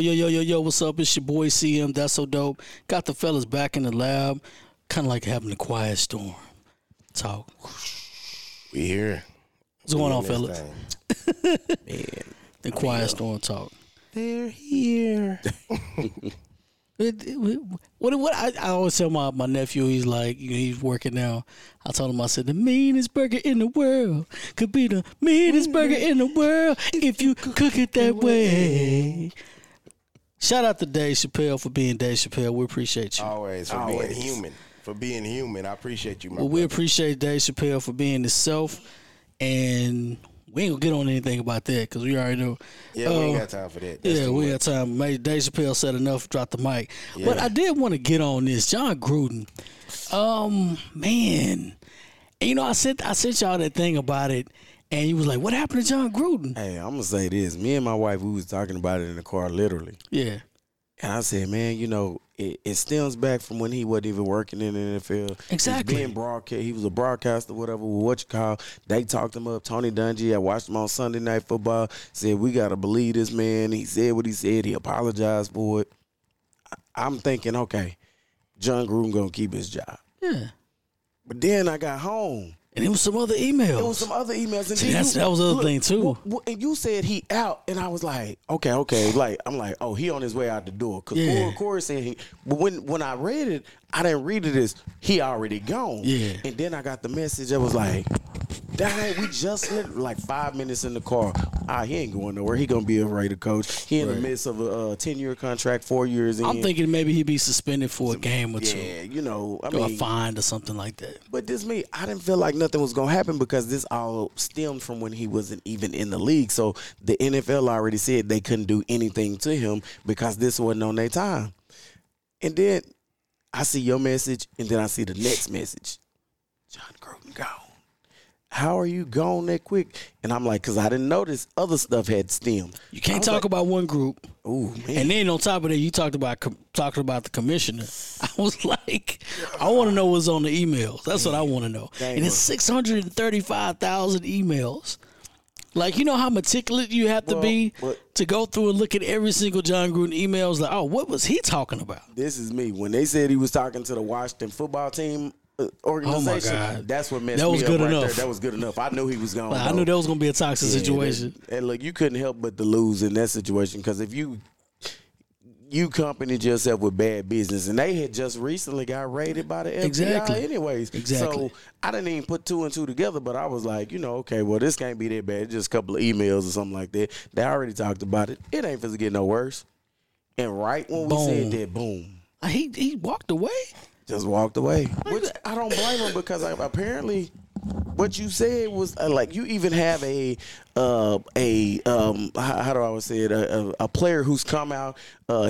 Yo, what's up? It's your boy CM. That's so dope. Got the fellas back in the lab. Kind of like having a quiet storm. Talk. We here. What's going on, fellas? Man. The quiet storm talk. They're here. I always tell my nephew, he's like, you know, he's working now. I told him, I said, the meanest burger in the world could be the meanest burger in the world if you cook it that way. Shout out to Dave Chappelle for being Dave Chappelle. We appreciate you. Always. Being human. For being human. I appreciate you, my brother. We appreciate Dave Chappelle for being himself. And we ain't going to get on anything about that because we already know. Yeah, we ain't got time for that. We got time. Dave Chappelle said enough, dropped the mic. Yeah. But I did want to get on this. John Gruden. Man. And, you know, I sent y'all that thing about it. And you was like, what happened to John Gruden? Hey, I'm going to say this. Me and my wife, we was talking about it in the car, literally. Yeah. And I said, man, you know, it stems back from when he wasn't even working in the NFL. Exactly. Being broadcast, he was a broadcaster, whatever, what you call. They talked him up. Tony Dungy, I watched him on Sunday Night Football, said, we got to believe this man. He said what he said. He apologized for it. I'm thinking, okay, John Gruden going to keep his job. Yeah. But then I got home. And it was some other emails. And see, that was the other thing, too. And you said he out, and I was like, okay. Like, I'm like, oh, he on his way out the door. Because Corey said he. But when I read it, I didn't read it as he already gone. Yeah. And then I got the message that was like, dang, we just lived like 5 minutes in the car. He ain't going nowhere. He going to be a Raider coach. He in the midst of a 10-year contract, 4 years in. I'm thinking maybe he'd be suspended for a game or two. Yeah, you know. I mean, a fine or something like that. But this me, I didn't feel like nothing was going to happen because this all stemmed from when he wasn't even in the league. So the NFL already said they couldn't do anything to him because this wasn't on their time. And then I see your message, and then I see the next message. John Gruden gone. How are you gone that quick? And I'm like, because I didn't notice other stuff had stemmed. You can't talk about one group. Ooh, man. And then on top of that, you talked about the commissioner. I was like, I want to know what's on the emails. That's what I want to know. Dang, and it's 635,000 emails. Like, you know how meticulous you have to be to go through and look at every single John Gruden emails? Like, oh, what was he talking about? This is me. When they said he was talking to the Washington football team, organization. Oh my God. That's what messed me up right there. That was good enough. I knew he was gone. I knew that was going to be a toxic situation. And look, you couldn't help but to lose in that situation because if you accompanied yourself with bad business, and they had just recently got raided by the FBI anyways. Exactly. So I didn't even put two and two together, but I was like, you know, okay, well, this can't be that bad. It's just a couple of emails or something like that. They already talked about it. It ain't supposed to get no worse. And right when we said that, boom. He walked away? Just walked away, which I don't blame him because apparently what you said was like you even have a player who's come out.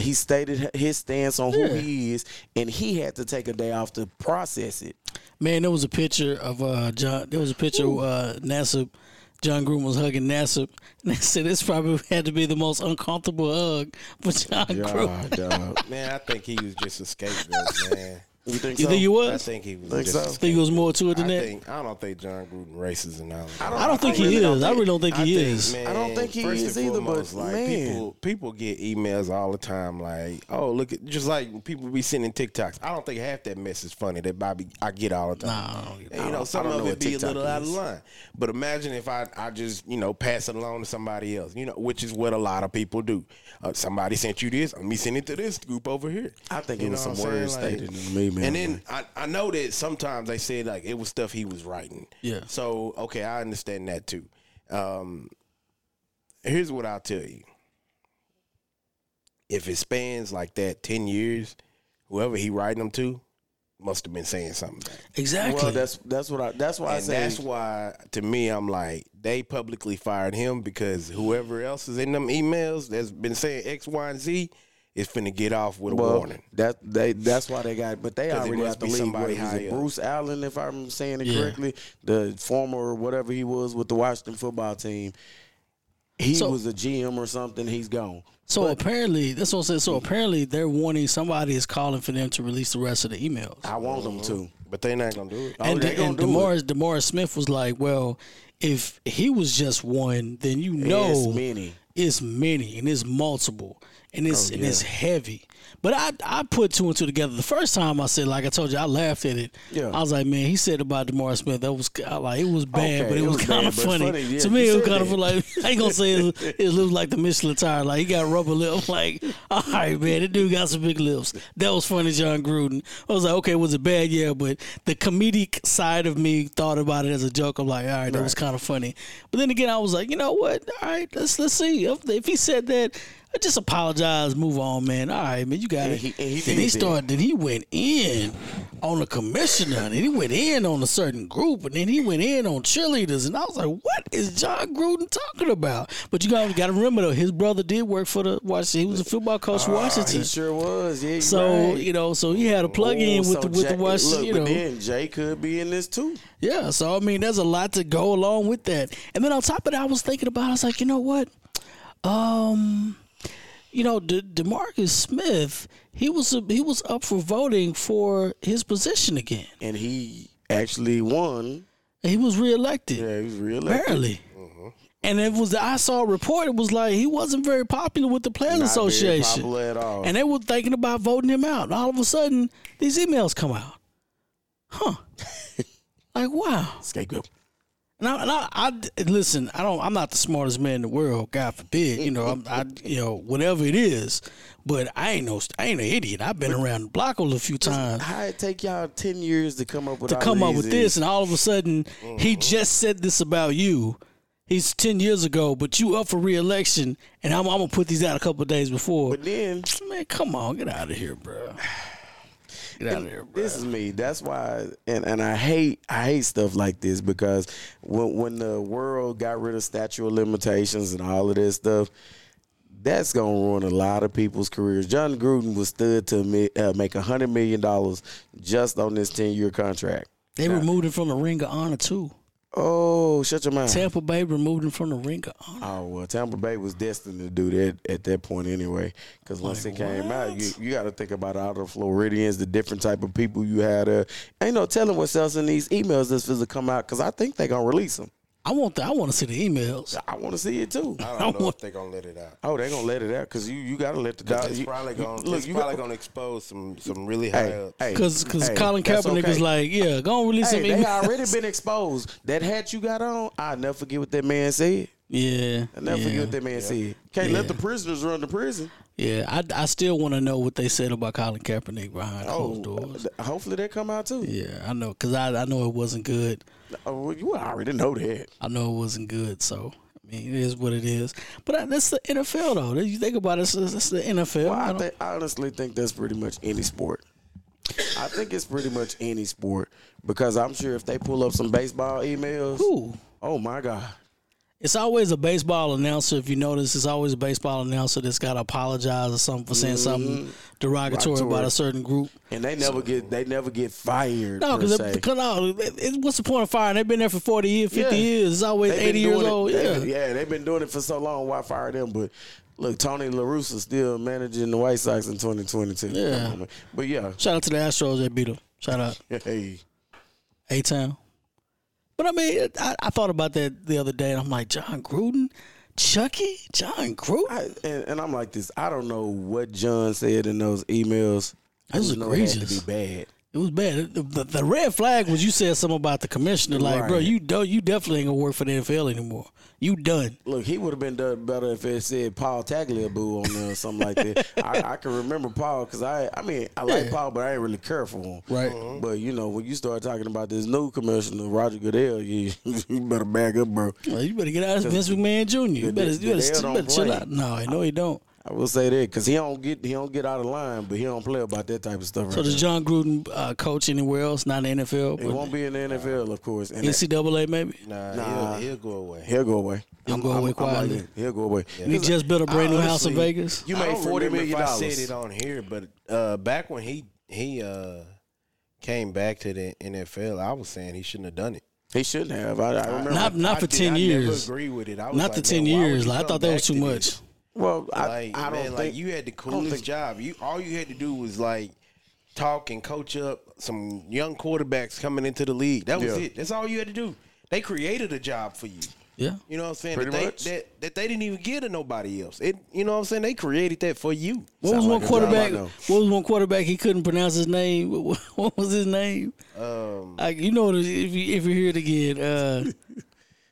He stated his stance on who he is, and he had to take a day off to process it. Man, there was a picture of John. There was a picture of Nassib. John Gruden was hugging Nassib, and they said this probably had to be the most uncomfortable hug for John Gruden. Man, I think he was just a scapegoat, man. You think you was? I think he was. Think he was more to it than that? I don't think John Gruden races and all that. I don't think he is. I really don't think he is. Man, I don't think he is either, but like, man. People get emails all the time like, oh, look, just like people be sending TikToks. I don't think half that mess is funny that I get all the time. Nah, some of it be a little out of line. But imagine if I just, you know, pass it along to somebody else, you know, which is what a lot of people do. Somebody sent you this. Let me send it to this group over here. I think it was some words stated in the email. And then I know that sometimes they said like it was stuff he was writing. Yeah. So okay, I understand that too. Here's what I'll tell you: if it spans like that 10 years, whoever he writing them to must have been saying something back. Exactly. Well, that's why to me I'm like they publicly fired him because whoever else is in them emails that's been saying X, Y, and Z. It's finna get off with a warning. That's why they got. But they already have to leave. Is it Bruce Allen, if I'm saying it correctly, the former whatever he was with the Washington football team? He was a GM or something. He's gone. Apparently, that's what I said. So apparently, they're warning somebody is calling for them to release the rest of the emails. I want them to, but they're not gonna do it. And DeMaurice Smith was like, "Well, if he was just one, then you know, it's many and it's multiple." and it's heavy. But I put two and two together. The first time I said, like I told you, I laughed at it. Yeah. I was like, man, he said about DeMaurice Smith, that was like, it was bad, okay, but it was kind of funny. Yeah, to me, it was kind of like, I ain't going to say it looked like the Michelin tire. Like, he got rubber lip. Like, all right, man, that dude got some big lips. That was funny, John Gruden. I was like, okay, was it bad? Yeah, but the comedic side of me thought about it as a joke. I'm like, all right, that was kind of funny. But then again, I was like, you know what? All right, let's see. If he said that, I just apologize, move on, man. All right, man, you got it. Then he went in on the commissioner, and he went in on a certain group, and then he went in on cheerleaders, and I was like, what is John Gruden talking about? But you got to remember, though, his brother did work for the Washington. He was a football coach for Washington. He sure was, yeah. So, right. You know, so he had a plug-in with the Washington. Look, you know. But then Jay could be in this, too. Yeah, so, I mean, there's a lot to go along with that. And then on top of that, I was thinking about it. I was like, you know what? You know, DeMarcus Smith, he was up for voting for his position again. And he actually won. And he was reelected. Yeah, he was reelected. Barely. Uh-huh. And I saw a report, it was like he wasn't very popular with the Players Association. Not very popular at all. And they were thinking about voting him out. And all of a sudden, these emails come out. Huh. Like, wow. Scapegoat. And I listen. I'm not the smartest man in the world. God forbid. You know. Whatever it is. But I ain't an idiot. I've been around the block a few times. How it take y'all 10 years to come up with this? And all of a sudden, he just said this about you. He's 10 years ago, but you up for re-election, and I'm gonna put these out a couple of days before. But then, man, come on, get out of here, bro. Get out of here, bro. This is me. That's why, and I hate stuff like this, because when the world got rid of statute of limitations and all of this stuff, that's gonna ruin a lot of people's careers. John Gruden was stood to make $100 million just on this 10-year contract. They removed him from the Ring of Honor too. Oh, shut your mouth. Tampa Bay removed him from the Ring of Honor. Oh, well, Tampa Bay was destined to do that at that point anyway, because once it came out, you got to think about all the Floridians, the different type of people you had. Ain't no telling what's else in these emails that's supposed to come out, because I think they're going to release them. I want to see the emails. I want to see it, too. I don't know if they're going to let it out. Oh, they're going to let it out, because you got to let the dog. It's probably going to expose some really high ups. Because Colin Kaepernick was like, yeah, go on, release some emails. They already been exposed. That hat you got on, I'll never forget what that man said. Yeah. I'll never forget what that man said. Can't let the prisoners run the prison. Yeah, I still want to know what they said about Colin Kaepernick behind closed doors. Hopefully they come out too. Yeah, I know, because I know it wasn't good. Oh, you already know that. I know it wasn't good, so I mean it is what it is. But that's the NFL though. You think about it, that's the NFL. Well, I honestly think that's pretty much any sport. I think it's pretty much any sport, because I'm sure if they pull up some baseball emails, ooh. Oh my God. It's always a baseball announcer. If you notice, it's always a baseball announcer that's got to apologize or something for saying something derogatory about a certain group. And they never get fired. No, because what's the point of firing? They've been there for 40 years, 50 years. It's always 80 years old. They've been doing it for so long. Why fire them? But look, Tony La Russa's still managing the White Sox in 2022. Yeah, but yeah. Shout out to the Astros that beat them. Shout out. Hey, A-Town. But, I mean, I thought about that the other day, and I'm like, John Gruden? Chucky? John Gruden? And I'm like this. I don't know what John said in those emails. That was egregious. It had to be bad. It was bad. The red flag was you said something about the commissioner. Like, right. Bro, you definitely ain't going to work for the NFL anymore. You done. Look, he would have been done better if it said Paul Tagliabue on there or something like that. I can remember Paul because I like Paul, but I ain't really care for him. Right. Uh-huh. But, you know, when you start talking about this new commissioner, Roger Goodell, you better back up, bro. Well, you better get out of Vince McMahon Jr. You better chill out. No, I know he don't. I will say that because he don't get out of line, but he don't play about that type of stuff. So does John Gruden coach anywhere else? Not in the NFL. He won't be in the NFL, of course. NCAA maybe. Nah, he'll go away. He'll go away. He'll go away quietly. He'll go away. Yeah. He just built a brand new house in Vegas. You made $40 million. I said it on here, but back when he came back to the NFL, I was saying he shouldn't have done it. He shouldn't have. I remember. Not for 10 years. I never agree with it. I was not the 10 years. I thought that was too much. Well, I don't think you had the coolest job. All you had to do was like talk and coach up some young quarterbacks coming into the league. That was it. That's all you had to do. They created a job for you. Yeah. You know what I'm saying? That they didn't even give to nobody else. You know what I'm saying? They created that for you. What was one quarterback he couldn't pronounce his name? What was his name? You know, if you hear it again.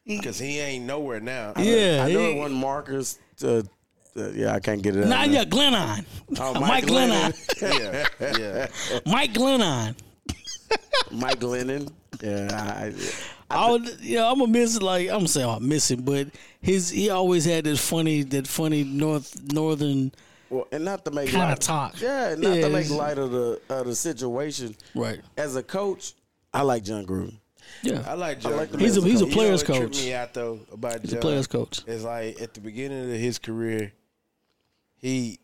Because he ain't nowhere now. Yeah. I know it wasn't Marcus. I can't get it out. Glennon. Oh, Mike Glennon. Yeah. Mike Glennon. Mike Glennon. Yeah. I'm gonna miss it. I miss it, but he always had that funny northern. Well, and not to make light of talk. Yeah, and not to make light of the situation. Right. As a coach, I like John Gruden. Yeah, I like John. He's a player's coach. Tripped me out though about John. A player's coach. It's like at the beginning of his career, he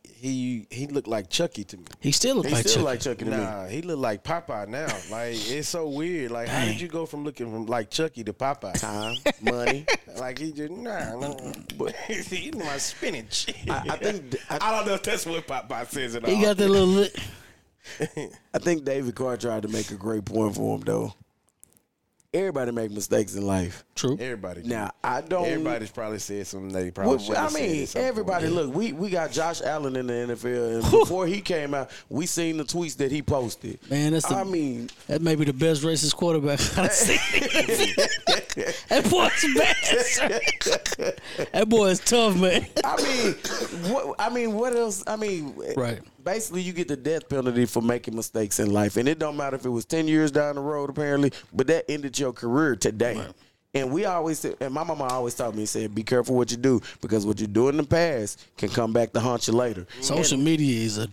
looked like Chucky to me. He still looked like Chucky to me. Nah, he looked like Popeye now. Like, it's so weird. Like, dang. How did you go from looking from like Chucky to Popeye? Time, money. Like, he just but eating my spinach. I don't know if that's what Popeye says at all. He got that little lick. I think David Carr tried to make a great point for him though. Everybody make mistakes in life. True. Everybody. Now, I don't. Everybody's probably said something they probably should have said. I mean, everybody, look, we got Josh Allen in the NFL, and before he came out, we seen the tweets that he posted. Man, that may be the best racist quarterback I've seen. That boy's bad. That boy is tough, man. What else? Right. Basically, you get the death penalty for making mistakes in life. And it don't matter if it was 10 years down the road, apparently, but that ended your career today. Right. And we always said, and my mama always taught me and said, be careful what you do, because what you do in the past can come back to haunt you later. Social media is a...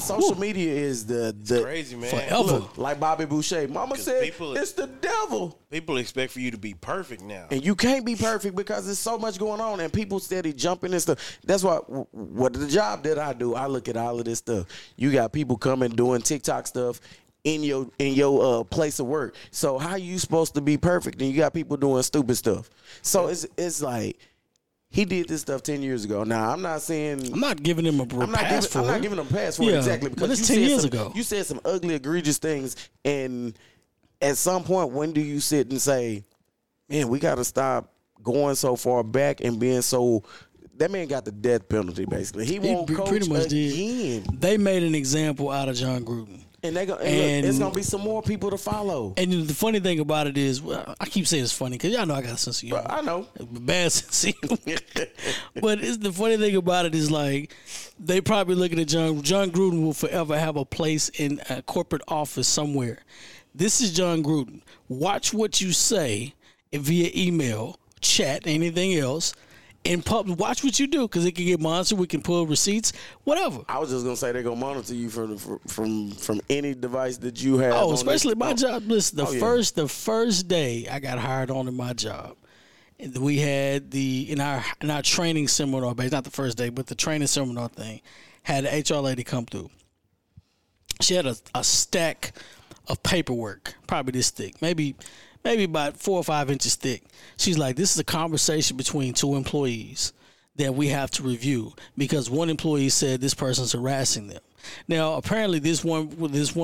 Social media is the crazy, man. Forever. Look, like Bobby Boucher. Mama said, it's the devil. People expect for you to be perfect now. And you can't be perfect because there's so much going on, and people steady jumping and stuff. That's why what the job that I do, I look at all of this stuff. You got people coming, doing TikTok stuff, in your place of work. So how you supposed to be perfect and you got people doing stupid stuff? So it's like he did this stuff 10 years ago. Now, I'm not saying... I'm not giving him a pass for it, exactly. Because it's 10 years ago. You said some ugly, egregious things, and at some point, when do you sit and say, man, we got to stop going so far back and being so... That man got the death penalty, basically. He won't coach pretty much again. Did. They made an example out of John Gruden. And it's going to be some more people to follow. And the funny thing about it is, well, I keep saying it's funny because y'all know I got a sense of humor. I know. Bad sense of humor. But the funny thing about it is, like, they probably looking at John Gruden will forever have a place in a corporate office somewhere. This is John Gruden. Watch what you say via email, chat, anything else. In public, watch what you do, because it can get monitored. We can pull receipts, whatever. I was just gonna say they're gonna monitor you from any device that you have. Oh, especially my job. Listen, the first day I got hired on in my job, we had in our training seminar. But it's not the first day, but the training seminar thing had an HR lady come through. She had a stack of paperwork, probably this thick, maybe about 4 or 5 inches thick. She's like, this is a conversation between two employees that we have to review because one employee said this person's harassing them. Now, apparently this one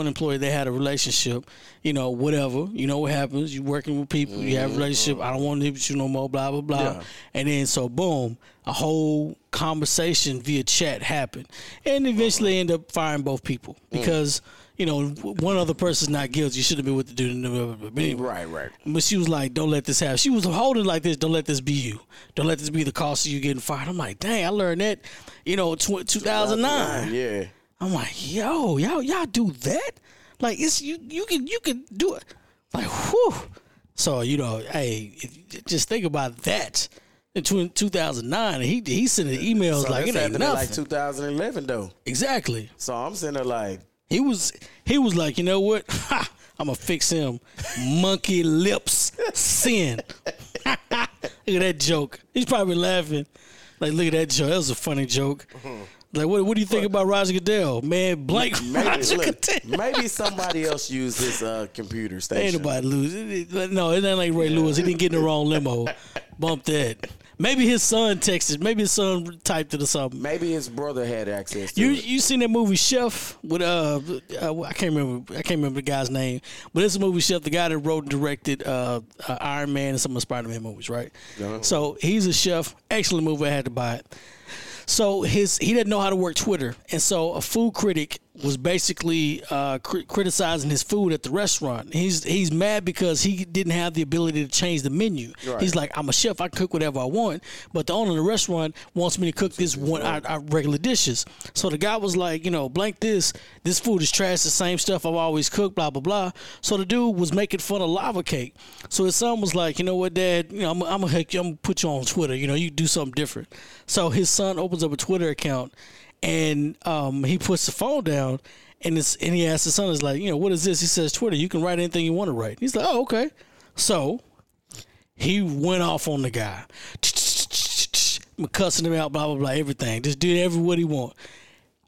employee, they had a relationship, you know, whatever. You know what happens. You're working with people. You have a relationship. I don't want to live with you no more, blah, blah, blah. Yeah. And then so, boom, a whole conversation via chat happened. And eventually end up firing both people because – you know, one other person's not guilty. You shouldn't be with the dude. Anyway. Right. But she was like, don't let this happen. She was holding like this. Don't let this be you. Don't let this be the cost of you getting fired. I'm like, dang, I learned that, you know, 2009. Yeah. I'm like, yo, y'all do that? Like, it's you can do it. Like, whew. So, you know, hey, just think about that. In 2009, he sending emails so like, it ain't nothing. Like 2011, though. Exactly. So I'm sending like... He was like, you know what? Ha, I'm going to fix him. Monkey lips sin. Look at that joke. He's probably laughing. Like, look at that joke. That was a funny joke. Mm-hmm. Like, what do you think about Roger Goodell? Man, blank Roger Goodell. Maybe somebody else used this computer station. Ain't nobody lose. No, it ain't like Ray Lewis. He didn't get in the wrong limo. Bump that. Maybe his son texted. Maybe his son typed it or something. Maybe his brother had access to it. You seen that movie Chef with I can't remember the guy's name, but it's a movie Chef, the guy that wrote and directed Iron Man and some of the Spider-Man movies, right? Uh-huh. So he's a chef. Excellent movie. I had to buy it. So he didn't know how to work Twitter, and so a food critic was basically criticizing his food at the restaurant. He's mad because he didn't have the ability to change the menu. Right. He's like, I'm a chef, I cook whatever I want, but the owner of the restaurant wants me to cook this one our regular dishes. So the guy was like, blank this food is trash, the same stuff I've always cooked, blah blah blah. So the dude was making fun of lava cake. So his son was like, you know what, Dad, I'm gonna put you on Twitter. You do something different. So his son opens up a Twitter account. And he puts the phone down, and he asks his son, is like, what is this? He says, Twitter, you can write anything you want to write. He's like, oh, okay. So he went off on the guy, cussing him out, blah, blah, blah, everything. Just did what he want.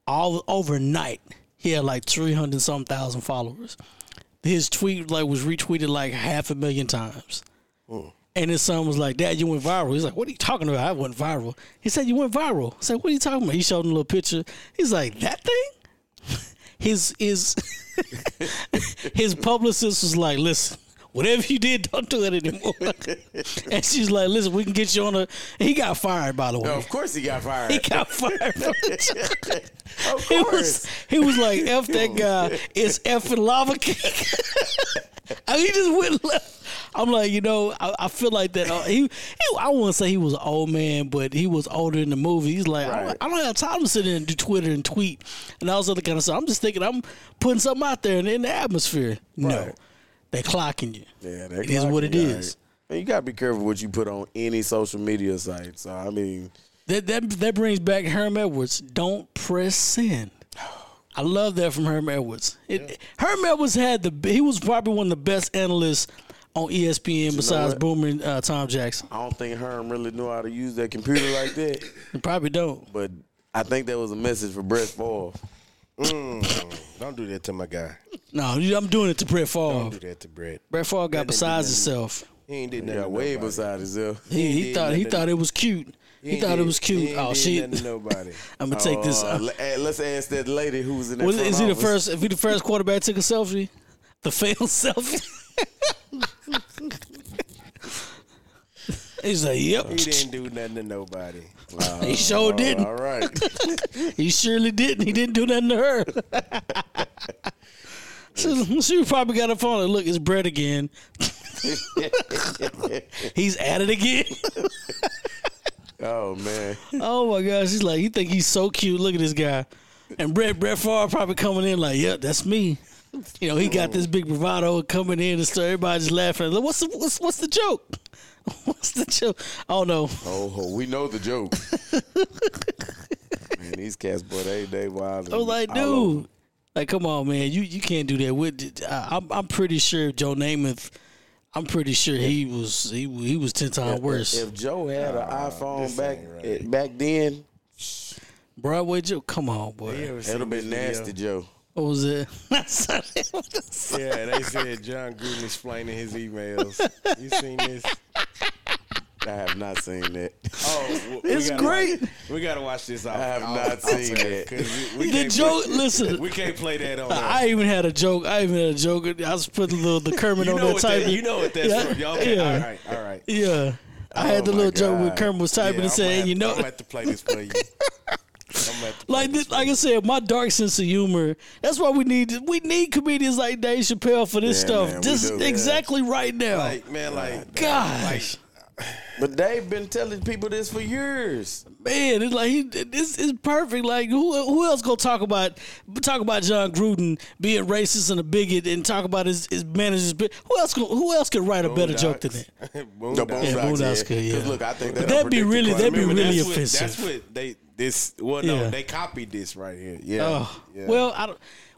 All overnight, he had like 300-some thousand followers. His tweet was retweeted like 500,000 times. Oh. And his son was like, Dad, you went viral. He's like, what are you talking about? I went viral. He said, you went viral. I said, what are you talking about? He showed him a little picture. He's like, that thing? His his publicist was like, listen, whatever you did, don't do it anymore. And she's like, listen, we can get you on a... He got fired, by the way. No, of course he got fired. He got fired. Of course. He was like, F that guy. It's effing lava cake. He just went left. I'm like, I feel like that. I wouldn't say he was an old man, but he was older in the movie. He's like, right. I don't have time to sit there and do Twitter and tweet and all this other kind of stuff. I'm just thinking I'm putting something out there in the atmosphere. Right. No. They're clocking you. Yeah, they're clocking you. It is what it is. Man, you got to be careful what you put on any social media site. So, I mean. That brings back Herm Edwards. Don't press send. I love that from Herm Edwards. Herm Edwards he was probably one of the best analysts on ESPN besides Boomerang and Tom Jackson. I don't think Herm really knew how to use that computer like that. He probably don't. But I think that was a message for Brett Favre. Don't do that to my guy. No, I'm doing it to Brett Favre. Don't do that to Brett. Brett Favre got besides himself. He ain't did nothing. He got way beside himself. He thought it was cute. He thought it was cute. Oh shit! Nobody. I'm gonna take this. Let's ask that lady who was in that. Is he the first? If he the first quarterback took a selfie, the failed selfie. He's like, yep. He didn't do nothing to nobody. He sure didn't. All right. He surely didn't. He didn't do nothing to her. She probably got her phone. Look, it's Brett again. He's at it again. Oh, man. Oh, my gosh. He's like, you think he's so cute. Look at this guy. And Brett Favre probably coming in like, yeah, that's me. He got this big bravado coming in and stuff. Everybody's laughing. Like, what's the joke? What's the joke? Oh, no. Oh, we know the joke. Man, these cats, boy, they wild. I was like, dude. Like, come on, man. You can't do that. I'm pretty sure Joe Namath... I'm pretty sure he was 10 times worse. If Joe had an iPhone back then, Broadway Joe, come on, boy, it'll be nasty, Joe. What was it? Yeah, they said John Gruden explaining his emails. You seen this? I have not seen that. Oh, it's great. We gotta watch this. I have not seen that. The joke. Listen, we can't play that on. I even had a joke. I was putting the Kermit on that typing. You know what that's from, y'all? Okay. Yeah. All right. Yeah, I had the little joke where Kermit was typing and saying, I'm about to play this for you. Like I said, my dark sense of humor. That's why we need comedians like Dave Chappelle for this stuff. Man, this is exactly right now. Gosh. But they've been telling people this for years. Man, it's like this is perfect. Like who else gonna talk about John Gruden being racist and a bigot and talk about his managers? Who else could write a better joke than that? Boondocks. Yeah. Look, I think that'd be really offensive. They copied this right here. Yeah. Well,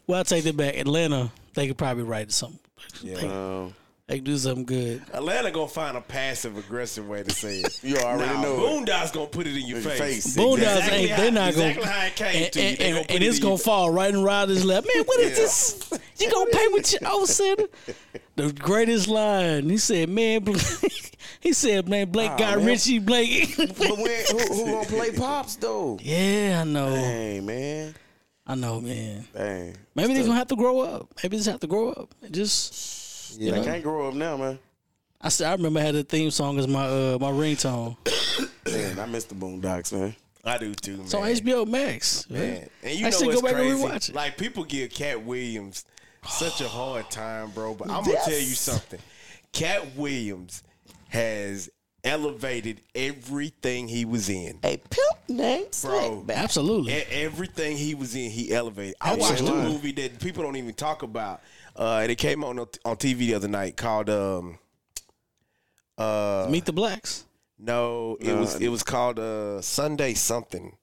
I take that back. Atlanta, they could probably write something. Yeah. They can do something good. Atlanta gonna find a passive aggressive way to say it. You already know. Boondocks gonna put it in your face. Boondocks ain't. They're not gonna. Exactly how it came to you. And it's gonna fall right in Riley's lap. Man, what is this? You gonna pay with your old center? The greatest line. He said, "Man, He said, man, Blake got Richie Blake. But when, who gonna play Pops, though? Yeah, I know. Dang, man. I know, man. Dang. Maybe they're gonna have to grow up. Maybe they just have to grow up. Just, yeah, they can't grow up now, man. I remember I had a theme song as my my ringtone. Man, I miss the Boondocks, man. I do too, man. It's on HBO Max, man. And you know what's crazy? Like, people give Cat Williams such a hard time, bro. But I'm gonna tell you something. Cat Williams has elevated everything he was in. A pimp named Slickback. Bro, absolutely. Everything he was in, he elevated. I watched a movie that people don't even talk about. And it came on TV the other night called Meet the Blacks. No, it was called Sunday something.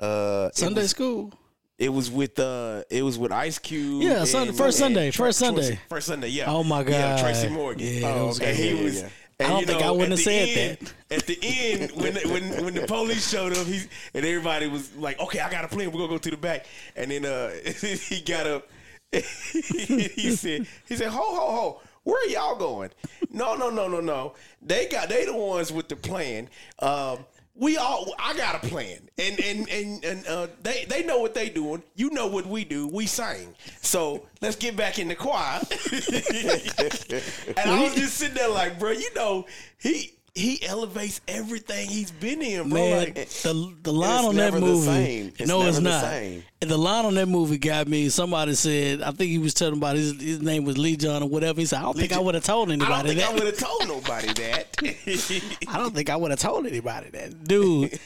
Sunday School. It was with Ice Cube. Yeah, First Sunday. Yeah. Oh my God. Yeah, Tracy Morgan. Yeah, he was. And I don't think I wouldn't have said that. At the end, when the police showed up, and everybody was like, "Okay, I got a plan. We're gonna go to the back." And then he got up. He said, "Ho ho ho. Where are y'all going?" No. They the ones with the plan. I got a plan, and they know what they doing. You know what we do. We sing. So let's get back in the choir. And I was just sitting there like, bro, you know, he elevates everything he's been in, bro. Man, like, the line on that movie, no, it's not. And the line on that movie got me. Somebody said, I think he was telling about his name was Lee John or whatever. He said, I don't think I would have told anybody that, dude.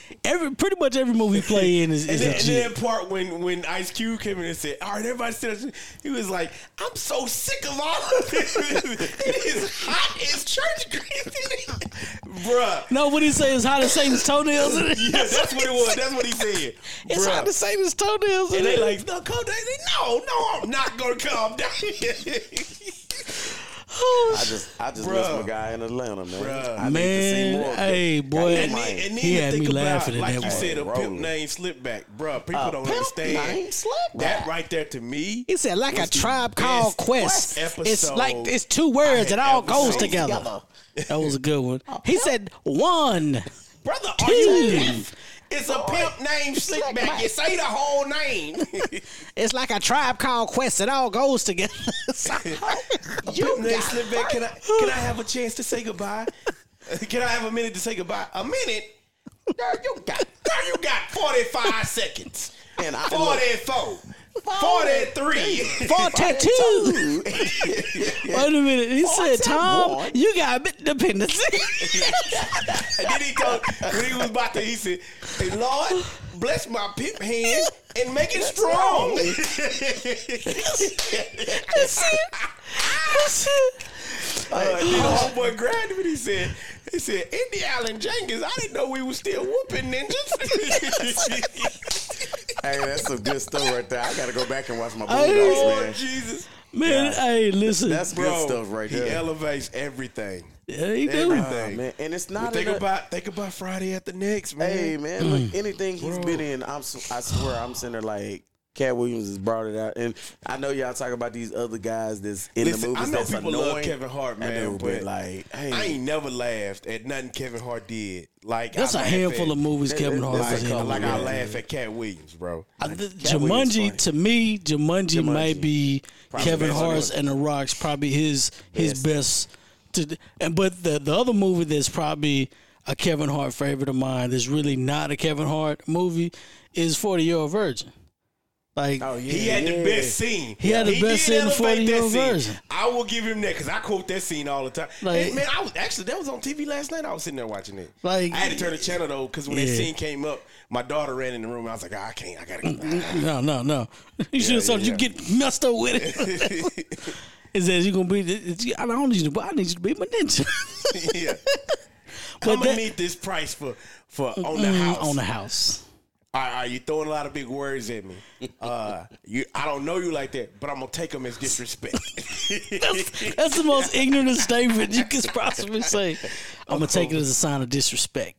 Pretty much every movie play in is legit. And then part when Ice Cube came in and said, "All right, everybody," said, he was like, "I'm so sick of all of this. It is hot as church grease." Bruh. No, what he said is hot as Satan's toenails. Yeah, that's what it was. That's what he said. It's hot as Satan's toenails. And they like, no, calm down. No, I'm not gonna calm down. I just miss my guy in Atlanta, man. Bruh. I need to see more. Hey, boy, and then he had me laughing at that. Like you said, a pimp named Slipback, bro. People don't understand that right there. To me, he said like a Tribe Called Quest. It's like it's two words that all goes together. That was a good one. He said one, brother. Are you deaf? It's a pimp named Slickback. You say the whole name. It's like a Tribe Called Quest. It all goes together. You named Slickback. Can I have a chance to say goodbye? Can I have a minute to say goodbye? A minute? Now you got 45 seconds. And 44. 43. 42. Wait a minute. He said, "Tom, you got dependency." And then he told, when he was about to, he said, "Hey, Lord, bless my pimp hand and make it strong." That's it. Old boy grabbed me. He said, "Indy Allen Jenkins, I didn't know we was still whooping ninjas." Hey, that's some good stuff right there. I gotta go back and watch my Bulldogs, man. Oh, Jesus. Man, yeah. Hey, listen. That's good stuff right there. He elevates everything. Yeah, he do. Man. And it's not think about Friday at the Knicks, man. Hey, man, look, anything he's been in, I swear I'm sitting there like, Cat Williams has brought it out. And I know y'all talk about these other guys that's in the movies that's annoying. I know people love Kevin Hart, man, but like, hey, I ain't never laughed at nothing Kevin Hart did. Like, that's a handful of movies Kevin Hart has done. Like, I laugh at Cat Williams, bro. Jumanji, to me, Jumanji might be Kevin Hart's and The Rock's, probably his best. But the other movie that's probably a Kevin Hart favorite of mine that's really not a Kevin Hart movie is 40-Year-Old Virgin. Like, he had the best scene. He had the best scene in the 40-Year-Old Version. I will give him that because I quote that scene all the time. Like, and man, that was on TV last night. I was sitting there watching it. Like, I had to turn the channel though because when that scene came up, my daughter ran in the room. And I was like, I can't. I gotta go. No. You should have said you get messed up with it. It says you're gonna be. I don't need you to. I need you to be my ninja. Yeah. But I'm gonna need this price for on the house. On the house. All right, you throwing a lot of big words at me. I don't know you like that, but I'm going to take them as disrespect. That's the most ignorant statement you could possibly say. I'm going to take it as a sign of disrespect.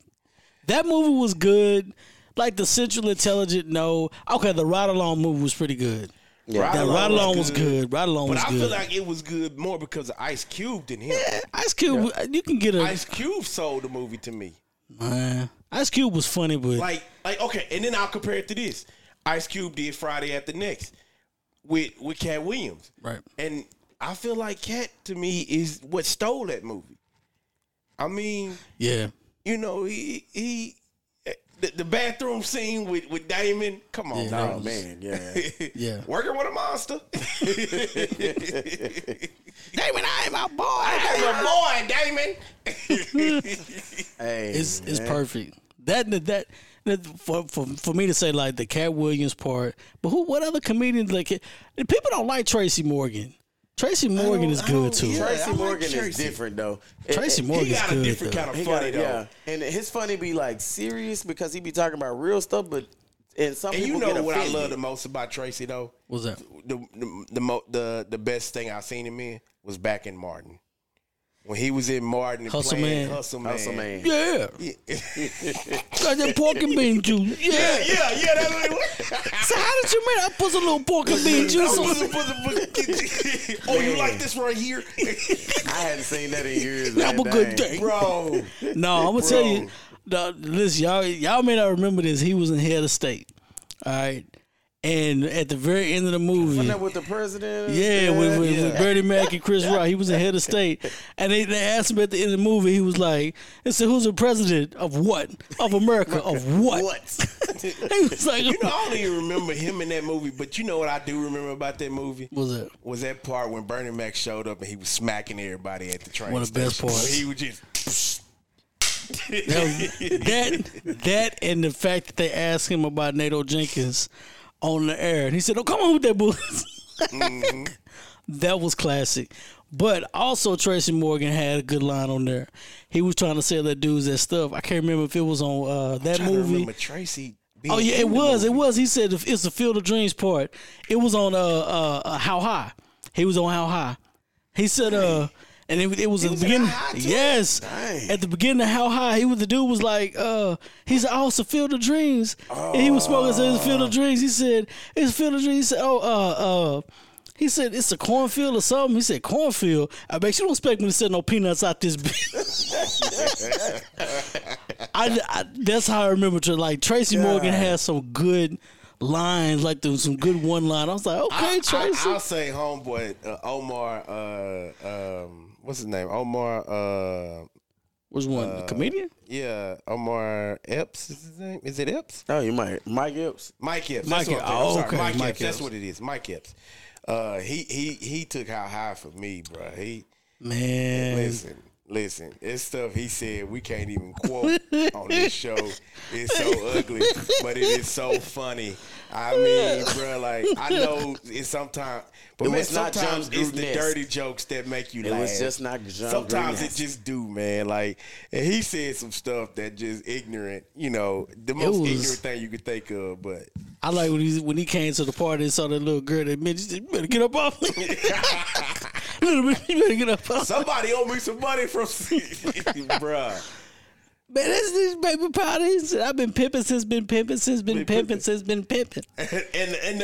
That movie was good. Like the Central Intelligence, no. Okay, the Ride Along movie was pretty good. Yeah. Ride Along was good. But I feel like it was good more because of Ice Cube than him. Yeah, Ice Cube, yeah. You can get a... Ice Cube sold the movie to me. Man, Ice Cube was funny, but... Like okay, and then I'll compare it to this. Ice Cube did Friday After Next with Cat Williams. Right. And I feel like Cat, to me, is what stole that movie. I mean... Yeah. You know, he the bathroom scene with Damon, come on, yeah, no, man, yeah, yeah, working with a monster. Damon, I ain't my boy. I ain't your boy, Damon. Hey, it's perfect. For me to say like the Cat Williams part, but what other comedians like? People don't like Tracy Morgan. Tracy Morgan is good too. Yeah, Tracy Morgan is different though. Tracy Morgan is good. He got a different kind of funny though. Yeah. And his funny be like serious because he be talking about real stuff, but some and people get offended. You know what I love the most about Tracy though? What's that? The best thing I seen him in was back in Martin. When he was in Martin and Hustle playing Man. Hustle Man. Yeah. Got that pork and bean juice. Yeah. That's what it was. So how did you make I put a little pork and bean juice on it? Oh, you like this right here? I hadn't seen that in years. That was a good day. Bro. No, I'm going to tell you. Listen, y'all may not remember this. He was in Head of State. All right. And at the very end of the movie, wasn't that with the president? Yeah, with Bernie Mac and Chris Rock. He was the head of state. And they asked him at the end of the movie, he was like, they said, who's the president of what? Of America. Of what? He was like, you know, I don't even remember him in that movie, but you know what I do remember about that movie? What's that? Was that part when Bernie Mac showed up and he was smacking everybody at the train station. One of the best parts. He would just... that and the fact that they asked him about Nato Jenkins... on the air. And he said, oh, come on with that bullshit. Mm-hmm. That was classic. But also Tracy Morgan had a good line on there. He was trying to sell that dudes that stuff. I can't remember if it was on that movie. I remember Tracy being oh, yeah, it was. He said it's the Field of Dreams part. It was on How High. He was on How High. He said, and it was at the beginning. Yes. Dang. At the beginning of How High, the dude was like, he's like, oh, it's a Field of Dreams. Oh. And he was smoking, so it's a Field of Dreams. He said, it's a Field of Dreams. He said, he said, it's a cornfield or something. He said, cornfield? I bet you don't expect me to sell no peanuts out this bitch. That's how I remember it. Like, Tracy Morgan has some good lines, like there was some good one line. I was like, okay, Tracy. I'll say homeboy, Omar, what's his name? Omar. Which one? The comedian? Yeah, Omar Epps is his name. Is it Epps? Oh, you might. Mike Epps. Mike Epps. That's what it is. Mike Epps. He took How High for me, bro. Listen, it's stuff he said we can't even quote on this show. It's so ugly, but it is so funny. I mean, bro, like, I know it's sometimes, but man, sometimes it's the dirty jokes that make you laugh. It was just not John sometimes Gruden-esque. It just do, man. Like, and he said some stuff that just ignorant, you know, the most ignorant thing you could think of, but. I like when he came to the party and saw that little girl that mentioned, you better get up off me. You better get up off me. Somebody owe me some money from bruh. Man, that's these baby parties. I've been pimping since been pimping. And the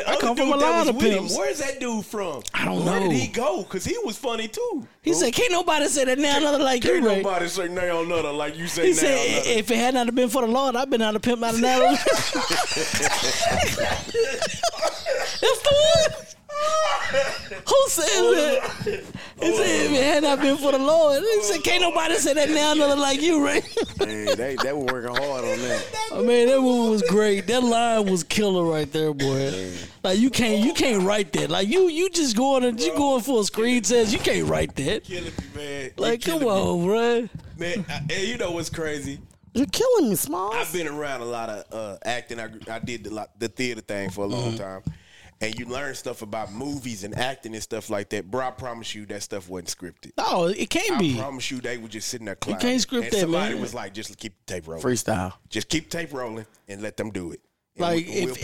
I other come dude from a lot of pimps. Where's that dude from? I don't know. Where did he go? Because he was funny too. He said, "Can't nobody say that now another like you." Can't nobody say now another like you say. He now said, "If it had not been for the Lord, I've been out of pimp out of now." That's the one. Who said that? He said, if it had not been for the Lord. He said, can't nobody say that now another like you, right? Man, they were working hard on that. I mean, that one was great. That line was killer right there, boy. Man. Like you can't write that. Like you just going for a screen test. You can't write that. Killing me, man. Like come on, bro. Man, and you know what's crazy? You're killing me, Smalls. I've been around a lot of acting. I did the theater thing for a long time. And you learn stuff about movies and acting and stuff like that. Bro, I promise you that stuff wasn't scripted. No, it can't be. I promise you they were just sitting there clowning. You can't script that, man. And somebody was like, just keep the tape rolling. Freestyle. Just keep the tape rolling and let them do it. And like, if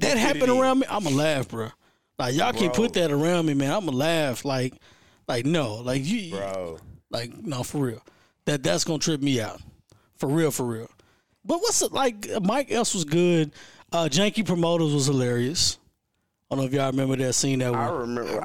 that happened around me, I'm going to laugh, bro. Like, y'all can't put that around me, man. I'm going to laugh. Like no. Like, you. Bro. Like, no, for real. That's going to trip me out. For real. But what's it like? Mike Epps was good. Janky Promoters was hilarious. I don't know if y'all remember that scene that one. I remember it,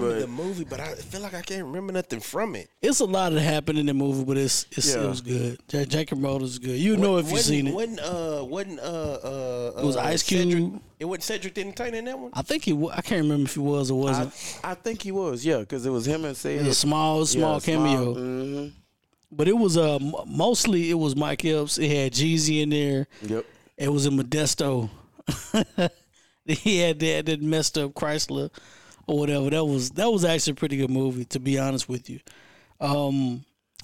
but the movie, but I feel like I can't remember nothing from it. It's a lot that happened in the movie, but it was good. Jack and Rhoda's good. You know if you've seen it. It was Ice Cube. Cedric, it wasn't Cedric the Entertainer in that one? I think he was. I can't remember if he was or wasn't. I think he was, yeah, because it was him and Cedric. It was a small cameo. Mm-hmm. But it was mostly it was Mike Epps. It had Jeezy in there. Yep. It was in Modesto. He had that messed up Chrysler or whatever. That was actually a pretty good movie, to be honest with you.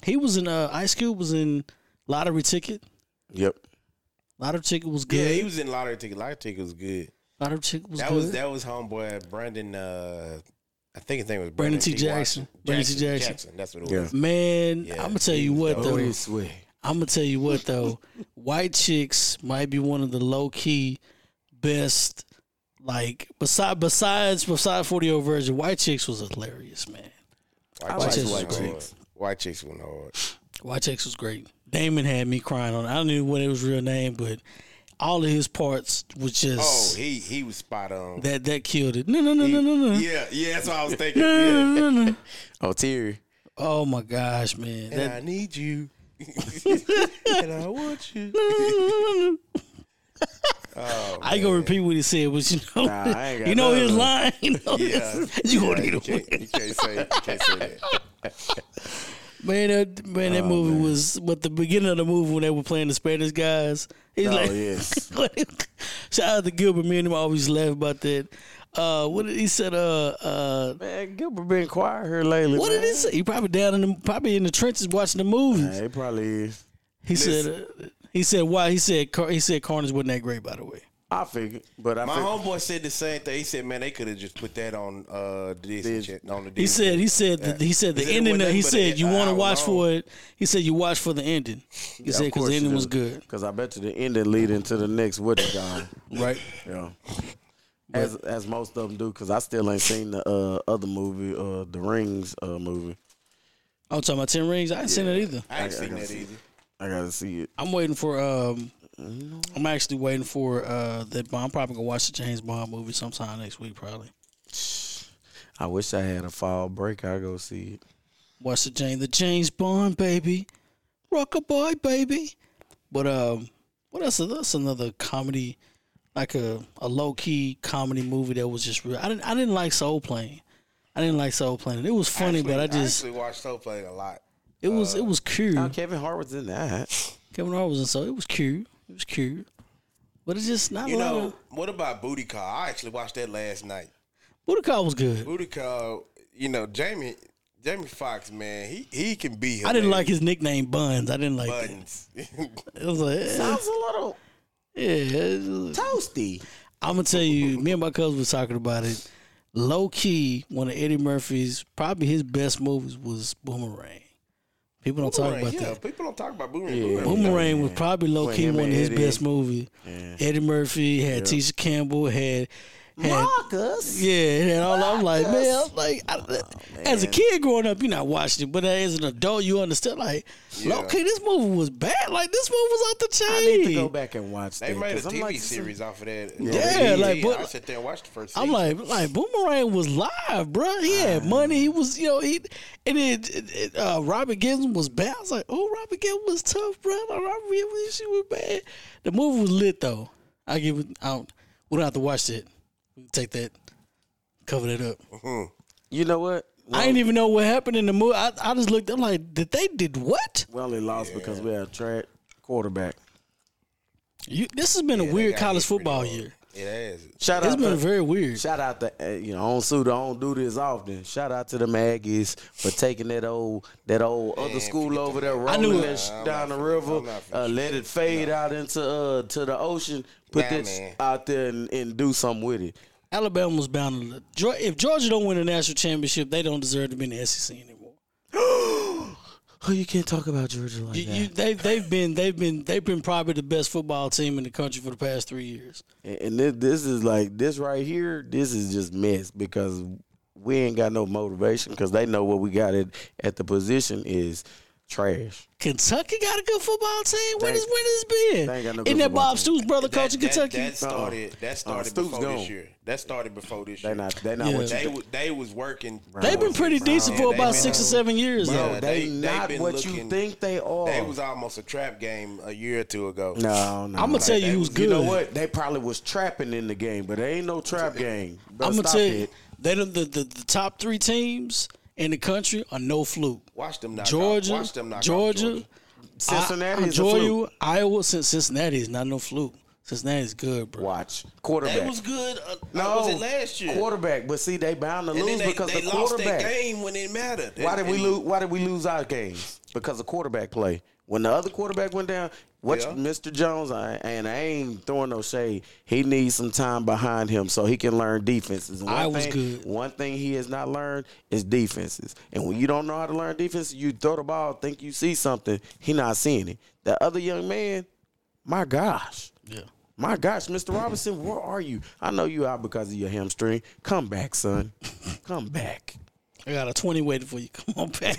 He was in Ice Cube was in Lottery Ticket. Yep. Lottery Ticket was good. Yeah, he was in Lottery Ticket. Lottery Ticket was good. Lottery Ticket was good. That was homeboy Brandon. I think his name was Brandon T. Jackson. Brandon T. Jackson. That's what it was. Yeah. Man, yeah, I'm gonna tell you what though. I'm gonna tell you what though. White Chicks might be one of the low key best. Like, besides 40-year-old version, White Chicks was hilarious, man. White Chicks went hard. White Chicks was great. Damon had me crying on it. I don't even know what his real name, but all of his parts was just... Oh, he was spot on. That killed it. No. Yeah, that's what I was thinking. No. Oh, Terry. Oh, my gosh, man. And I need you. And I want you. No. Oh, I ain't gonna repeat what he said, but his line. You gonna need him. You can't say that. That movie was. But the beginning of the movie when they were playing the Spanish guys, yes. Shout out to Gilbert. Me and him always laugh about that. What did he said? Man, Gilbert been quiet here lately. What did he say? He probably down in the trenches watching the movies. He probably is. He said why? He said Carnage wasn't that great, by the way. I figured, but my homeboy said the same thing. He said, "Man, they could have just put that on on the." He said the ending. He said you want to watch for it. He said you watch for the ending. He said because the ending was good. Because I bet you the ending lead into the next Woody Guy, right? Yeah, as most of them do. Because I still ain't seen the other movie, the Rings movie. I'm talking about 10 Rings. I ain't seen it either. I gotta see it. I'm waiting for that bomb. I'm probably gonna watch the James Bond movie sometime next week, probably. I wish I had a fall break. I'll go see it. Watch the James Bond, baby. Rockabye, baby. But what else? That's another comedy, like a low key comedy movie that was just real. I didn't like Soul Plane. It was funny, but I actually watched Soul Plane a lot. It was cute. Kevin Hart was in that. It was cute. But it's just not. What about Booty Call? I actually watched that last night. Booty Call was good. Booty Call, Jamie Foxx, man, he can be. Hilarious. I didn't like his nickname Buns. Buns. It was like sounds a little toasty. I'm gonna tell you, me and my cousin was talking about it. Low key, one of Eddie Murphy's probably his best movies was Boomerang. People don't talk about Boomerang. Yeah. Boomerang was probably low-key one of his best movies. Yeah. Eddie Murphy had Tisha Campbell, had Marcus. Yeah, and all Marcus. As a kid growing up, you're not watching it, but as an adult, you understand. Low-key, this movie was bad. This movie was off the chain. I need to go back and watch that. They made a TV series off of that. I sit there and watch the first season. I'm like Boomerang was live, bro. He had money. He was, Robert Ginn was bad. I was like, oh, Robert Ginn was tough, bro. Robert Ginn was bad. The movie was lit, though. I give it out. We don't have to watch it. Take that, cover that up. Mm-hmm. You know what? Well, I didn't even know what happened in the movie. I just looked. I'm like, did what? Well, they lost because we had a track quarterback. This has been a weird college football year. Yeah, it is. It's been very weird. Shout out to I don't do this often. Shout out to the Maggies for taking that old other school over there, rolling that down the river, let it fade out into to the ocean. Put that out there and do something with it. Alabama was bound to. If Georgia don't win a national championship, they don't deserve to be in the SEC anymore. Oh, you can't talk about Georgia like that. They've been probably the best football team in the country for the past 3 years. And this is like this right here. This is just mess because we ain't got no motivation because they know what we got at the position is Trash. Kentucky got a good football team. When has this been? They ain't got no good Isn't that Bob Stoops' brother coaching Kentucky? That started before this year. That started before this year. They was working. They've been pretty decent for about 6 or 7 years. Bro, they not what you think they are. They was almost a trap game a year or two ago. No. I'm gonna tell you who's good. You know what? They probably was trapping in the game, but there ain't no trap game. I'm gonna tell you, they the top three teams in the country are no fluke. Watch them knock Georgia, out. Watch them knock Georgia, out Georgia. Cincinnati is a fluke. Iowa, Cincinnati is not no fluke. Cincinnati is good, bro. Watch. Quarterback. They was good. Was it last year? Quarterback. But, see, they bound to lose because the quarterback. They lost their game when it mattered. Why did we lose our games? Because of quarterback play. When the other quarterback went down, Mr. Jones, I ain't throwing no shade, he needs some time behind him so he can learn defenses. One thing he has not learned is defenses. And when you don't know how to learn defense, you throw the ball, think you see something, he not seeing it. The other young man, my gosh. Yeah. My gosh, Mr. Robinson, where are you? I know you out because of your hamstring. Come back, son. Come back. I got a 20 waiting for you. Come on back.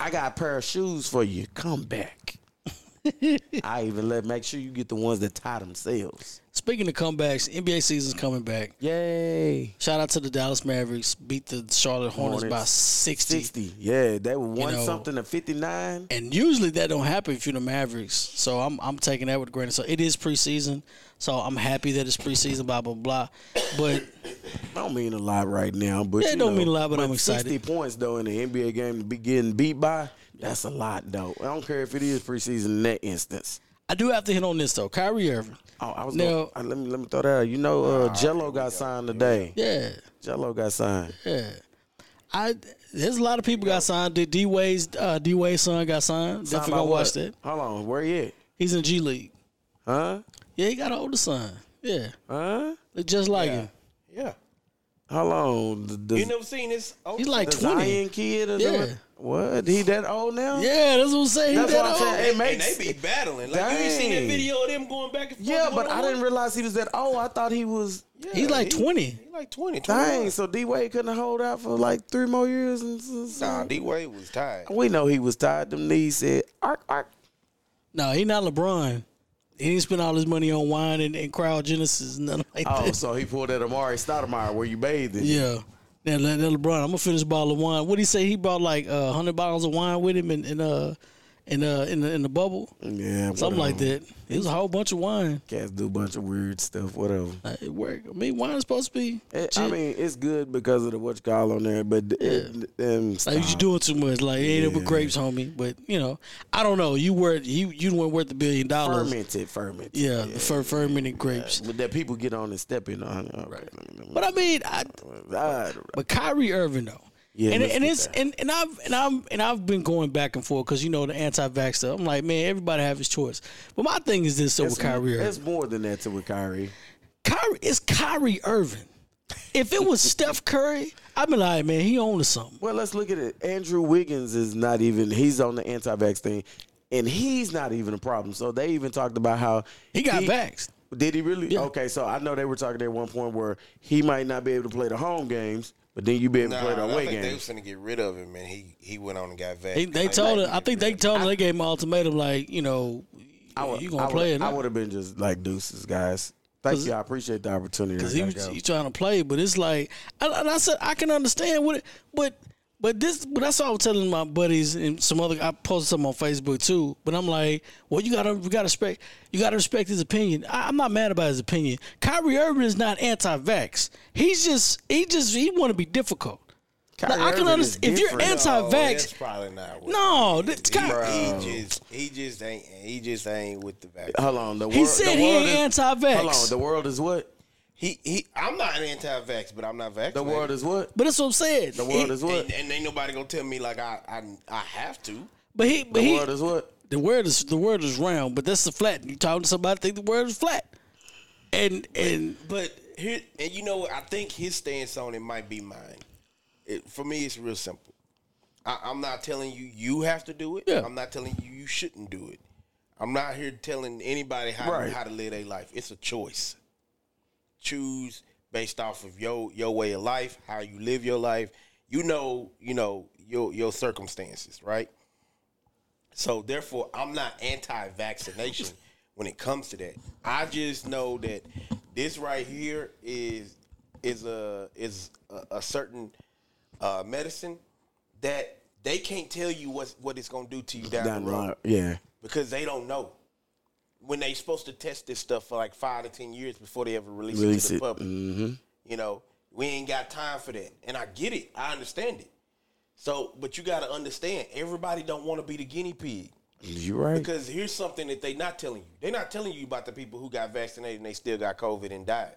I got a pair of shoes for you. Come back. I even make sure you get the ones that tie themselves. Speaking of comebacks, NBA season's coming back. Yay. Shout out to the Dallas Mavericks. Beat the Charlotte Hornets by 60. Yeah, they were 1-something to 59. And usually that don't happen if you're the Mavericks. So I'm taking that with a grain of salt. It is preseason, so I'm happy that it's preseason, blah, blah, blah. But I don't mean a lot right now. But it don't mean a lot, but I'm excited. 60 points, though, in the NBA game to be getting beat by, that's a lot, though. I don't care if it is preseason in that instance. I do have to hit on this, though. Kyrie Irving. Oh, I was now, going let me throw that out. You know, Jello got signed today. Yeah. Jello got signed. Yeah. There's a lot of people got signed. D-Wade's son got signed. Definitely going to watch that. Hold on. Where he at? He's in G League. Huh? Yeah, he got an older son. Yeah. Huh? Look just like him. Yeah. How long? You never seen this? He's like 20. Zion kid or something? What? He that old now? Yeah, that's what I'm saying. That's what I'm saying. They be battling. Like, you ain't seen that video of them going back and forth? Yeah, but I didn't realize he was that old. I thought he was. Yeah, he's like 20. He's like 20. Dang, so D-Wade couldn't hold out for like 3 more years? Nah, D-Wade was tired. We know he was tired. Them knees said, ark, ark. No, he not LeBron. He didn't spend all his money on wine and cryogenesis and nothing like that. Oh, so he pulled that Amari Stoudemire where you bathed in. Yeah. Now, LeBron, I'm going to finish a bottle of wine. What did he say? He brought like 100 bottles of wine with him in the bubble? Yeah. Something like that. It was a whole bunch of wine. Cats do a bunch of weird stuff, whatever. It worked. I mean, wine is supposed to be. It's good because of the what you call on there, but you're doing too much. Like, it ain't up with grapes, homie. But, you know, I don't know. You weren't worth $1 billion. Fermented. Yeah, fermented grapes. That people get on and step in on. Right. But I mean, but Kyrie Irving though. Yeah, I've been going back and forth because, you know, the anti-vax stuff. I'm like, man, everybody have his choice. But my thing is this with Kyrie Irving. It's more than that with Kyrie. It's Kyrie Irving. If it was Steph Curry, I'd be like, man, he owned something. Well, let's look at it. Andrew Wiggins is not even – he's on the anti-vax thing, and he's not even a problem. So they even talked about how – He got vaxxed. Did he really? Yeah. Okay, so I know they were talking at one point where he might not be able to play the home games. But then you be able to play the away game. They was finna get rid of him, and he went on and got vaccinated. They told him. I think they told him. They gave him an ultimatum, like, you know, you gonna play it. I would have been just like, deuces, guys. Thank you. I appreciate the opportunity. Because he's trying to play, but it's like, and I said I can understand what it, but that's what I was telling my buddies and some other. I posted something on Facebook too. But I'm like, well, you gotta respect his opinion. I'm not mad about his opinion. Kyrie Irving is not anti-vax. He want to be difficult. Like, I can understand if you're anti-vax. That's probably not. He just ain't with the vaccine. Hold on, he ain't anti-vax. Hold on, the world is what. I'm not an anti-vax, but I'm not vaccinated. The world is what? But that's what I'm saying. The world is what? And ain't nobody gonna tell me like I have to. But the world is what? The world is round, but that's the flat. You talking to somebody think the world is flat. But you know what? I think his stance on it might be mine. For me, it's real simple. I'm not telling you have to do it. Yeah. I'm not telling you shouldn't do it. I'm not here telling anybody how to live their life. It's a choice. Choose based off of your way of life, how you live your life, your circumstances, right? So, therefore, I'm not anti-vaccination when it comes to that. I just know that this right here is a certain medicine that they can't tell you what it's going to do to you down the road. Yeah. Because they don't know. When they supposed to test this stuff for like 5 to 10 years before they ever release it to the public. Mm-hmm. You know, we ain't got time for that. And I get it. I understand it. So, but you got to understand, everybody don't want to be the guinea pig. You're right. Because here's something that they're not telling you. They're not telling you about the people who got vaccinated and they still got COVID and died.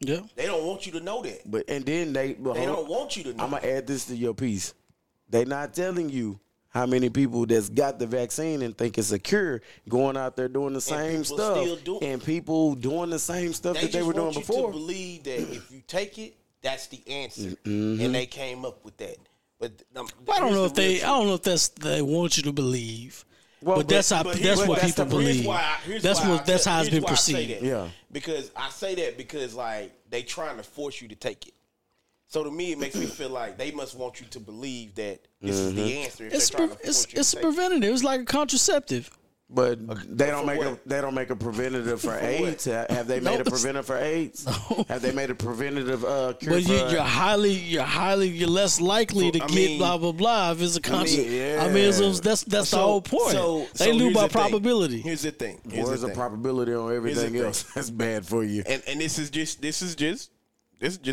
Yeah. They don't want you to know that. But and then they don't want you to know. I'm going to add this to your piece. They're not telling you how many people that's got the vaccine and think it's a cure going out there doing the same stuff. And people doing the same stuff that they were doing before. They believe that if you take it, that's the answer. Mm-hmm. And they came up with that. But I don't know if that's they want you to believe. Well, but that's what people believe. That's how it's been perceived. Yeah. Because I say that because like they trying to force you to take it. So to me, it makes me feel like they must want you to believe that this is the answer. It's a preventative. It's like a contraceptive. But they don't make a preventative for AIDS. Have they made a preventative for AIDS? No. Have they made a preventative cure? But you're less likely to get blah blah blah if it's a contraceptive. That's the whole point. So they lose by probability. Here's the thing. There's a probability on everything else. That's bad for you. And this is just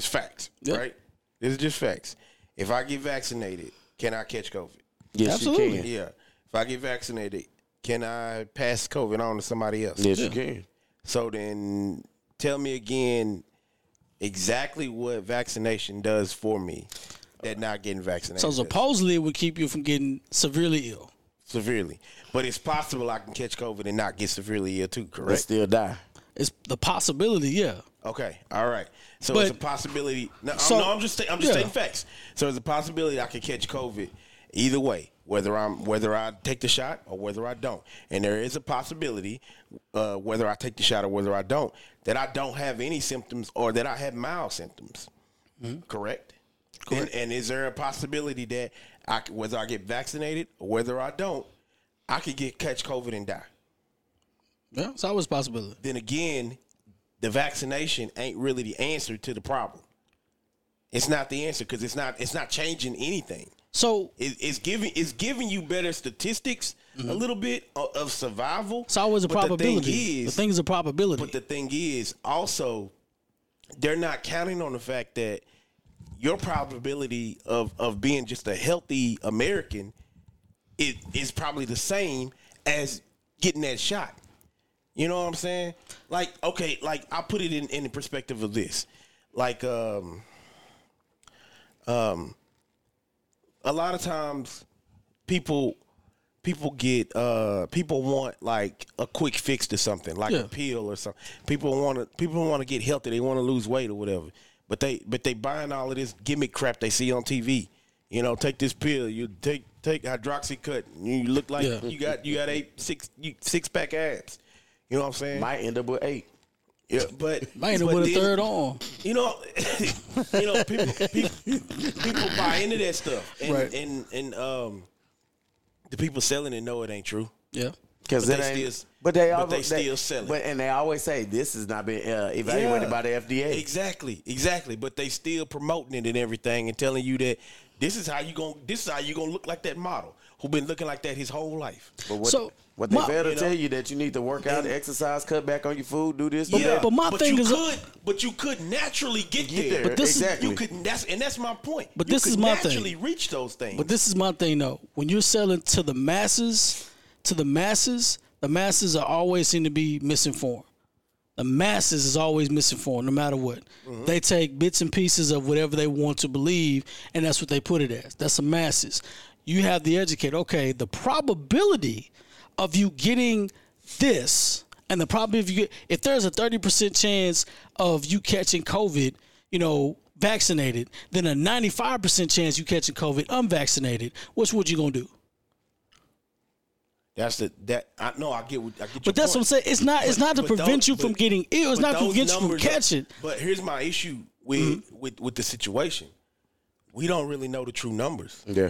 facts, right? This is just facts. If I get vaccinated, can I catch COVID? Yes, absolutely. You can. Yeah. If I get vaccinated, can I pass COVID on to somebody else? Yes, you can. So then tell me again exactly what vaccination does for me that not getting vaccinated. So supposedly it would keep you from getting severely ill. Severely. But it's possible I can catch COVID and not get severely ill too, correct? But still die. It's the possibility, yeah. Okay, all right. So it's a possibility. I'm just stating facts. So it's a possibility I could catch COVID either way. Whether I take the shot or whether I don't. And there is a possibility, whether I take the shot or whether I don't, that I don't have any symptoms or that I have mild symptoms. Mm-hmm. Correct? And is there a possibility that whether I get vaccinated or whether I don't, I could catch COVID and die? Yeah, it's always a possibility. Then again, the vaccination ain't really the answer to the problem. It's not the answer because it's not changing anything. So it's giving you better statistics, a little bit of survival. It's always a probability. The thing is a probability. But the thing is also they're not counting on the fact that your probability of being just a healthy American is probably the same as getting that shot. You know what I'm saying? Like, okay, like I'll put it in the perspective of this. Like a lot of times people want like a quick fix to something, like a pill or something. People want to get healthy, they want to lose weight or whatever. But they buying all of this gimmick crap they see on TV. You know, take this pill, you take hydroxycut, and you look like you got 6-pack abs. You know what I'm saying? Might end up with 8. Yeah, but might with a third arm. You know, people buy into that stuff, and the people selling it know it ain't true. Yeah, because they still sell it. And they always say this has not been evaluated by the FDA. Exactly. But they still promoting it and everything, and telling you that this is how you gonna look like that model who been looking like that his whole life. But what they better tell you that you need to work out, exercise, cut back on your food, do this. But you could naturally get there. But this is, you could, that's my point. But this is my thing. You could naturally reach those things. But this is my thing though. When you're selling to the masses, the masses are always seem to be misinformed. The masses is always misinformed, no matter what. Mm-hmm. They take bits and pieces of whatever they want to believe, and that's what they put it as. That's the masses. You have the educator. Okay, the probability of you getting this, and the problem if there's a 30% chance of you catching COVID, you know, vaccinated, then a 95% chance you catching COVID unvaccinated. What's what you gonna do? I get your point. But that's what I'm saying. It's not to prevent you from getting ill. It's not to prevent you from catching. But here's my issue with the situation. We don't really know the true numbers. Yeah,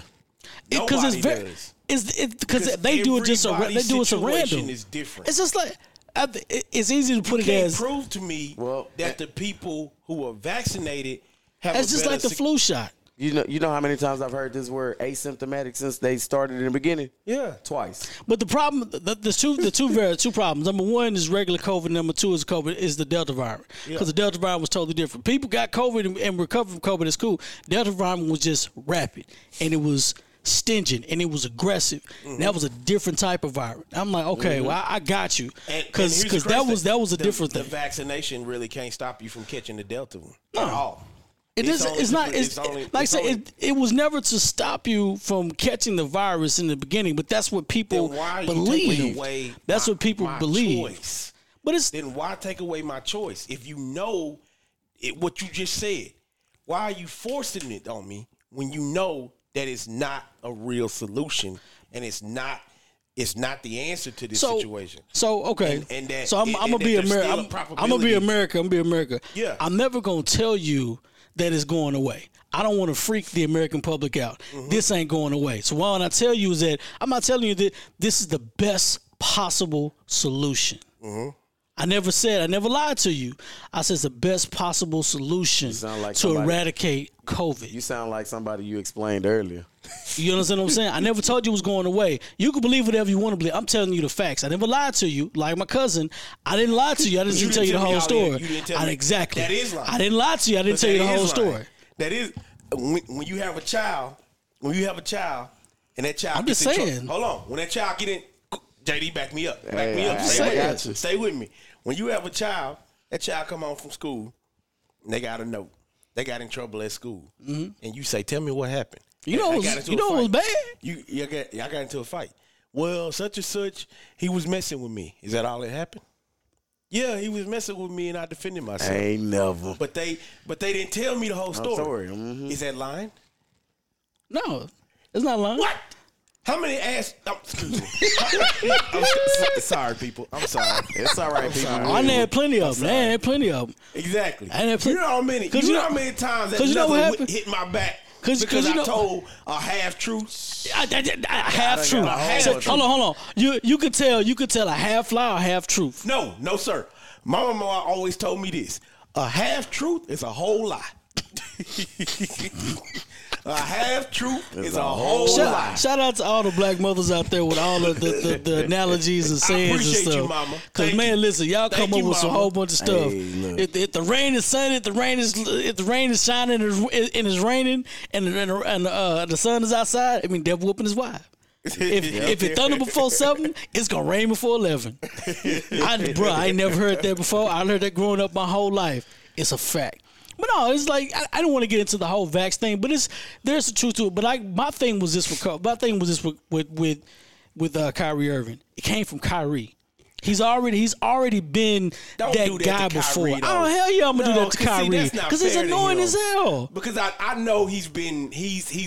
because it's very. It's because they do it just so they do it so random. Is different. It's just like it's easy to put it as prove to me that the people who are vaccinated have. It's just like the flu shot. You know how many times I've heard this word asymptomatic since they started in the beginning? Yeah, twice. But the problem, the two problems. Number one is regular COVID. Number two is COVID is the Delta variant because the Delta variant was totally different. People got COVID and recovered from COVID. It's cool. Delta variant was just rapid and it was stinging and it was aggressive. Mm-hmm. That was a different type of virus. I'm like, okay, I got you, because that was a different thing. The vaccination really can't stop you from catching the Delta one at all. It was never to stop you from catching the virus in the beginning, but that's what people believe. Choice? But then why take away my choice? If you know it, what you just said, why are you forcing it on me when you know that it's not a real solution and it's not the answer to this situation. So okay, and so I'm gonna be America. I'm gonna be America. Yeah, I'm never gonna tell you that is going away. I don't want to freak the American public out. Mm-hmm. This ain't going away. So why don't I tell you is that I'm not telling you that this is the best possible solution. Mm-hmm. I never lied to you. I said it's the best possible solution to eradicate COVID. You sound like somebody you explained earlier. You understand what I'm saying? I never told you it was going away. You can believe whatever you want to believe. I'm telling you the facts. I never lied to you. Like my cousin, I didn't lie to you. I didn't tell you the whole story. Exactly. That is lying. I didn't lie to you. I didn't tell you the whole story. That is when you have a child. When you have a child, and that child. I'm just saying. Hold on. When that child get in. JD, back me up. Stay with me. When you have a child, that child come home from school, and they got a note. They got in trouble at school. Mm-hmm. And you say, tell me what happened. You know it was bad. I got into a fight. Well, such and such, he was messing with me. Is that all that happened? Yeah, he was messing with me, and I defended myself. I ain't never. But they didn't tell me the whole story. Mm-hmm. Is that lying? No, it's not lying. What? How many ass? Oh, excuse me. Sorry, people. I'm sorry. It's all right, people. I had plenty of them. Exactly. You know how many? You know how many times that nothing hit my back because I told a half truth. Half truth. Hold on. You could tell a half lie or half truth. No, sir. My mama always told me this: a half truth is a whole lie. A half truth is a whole lie. Shout out to all the black mothers out there with all of the analogies and sayings and stuff. I appreciate you, mama. Because man, listen, y'all come up with a whole bunch of stuff. Hey, if the rain is sunny, if the rain is shining and it's raining, and the sun is outside, I mean, devil whooping his wife. If it thunder before 7, it's gonna rain before 11. I ain't never heard that before. I heard that growing up my whole life. It's a fact. But no, it's like I don't want to get into the whole vax thing, but there's the truth to it. But my thing was this with Kyrie Irving. It came from Kyrie. He's already been that guy before. Kyrie, oh hell yeah, I'm gonna do that to Kyrie because it's annoying as hell. Because I know he's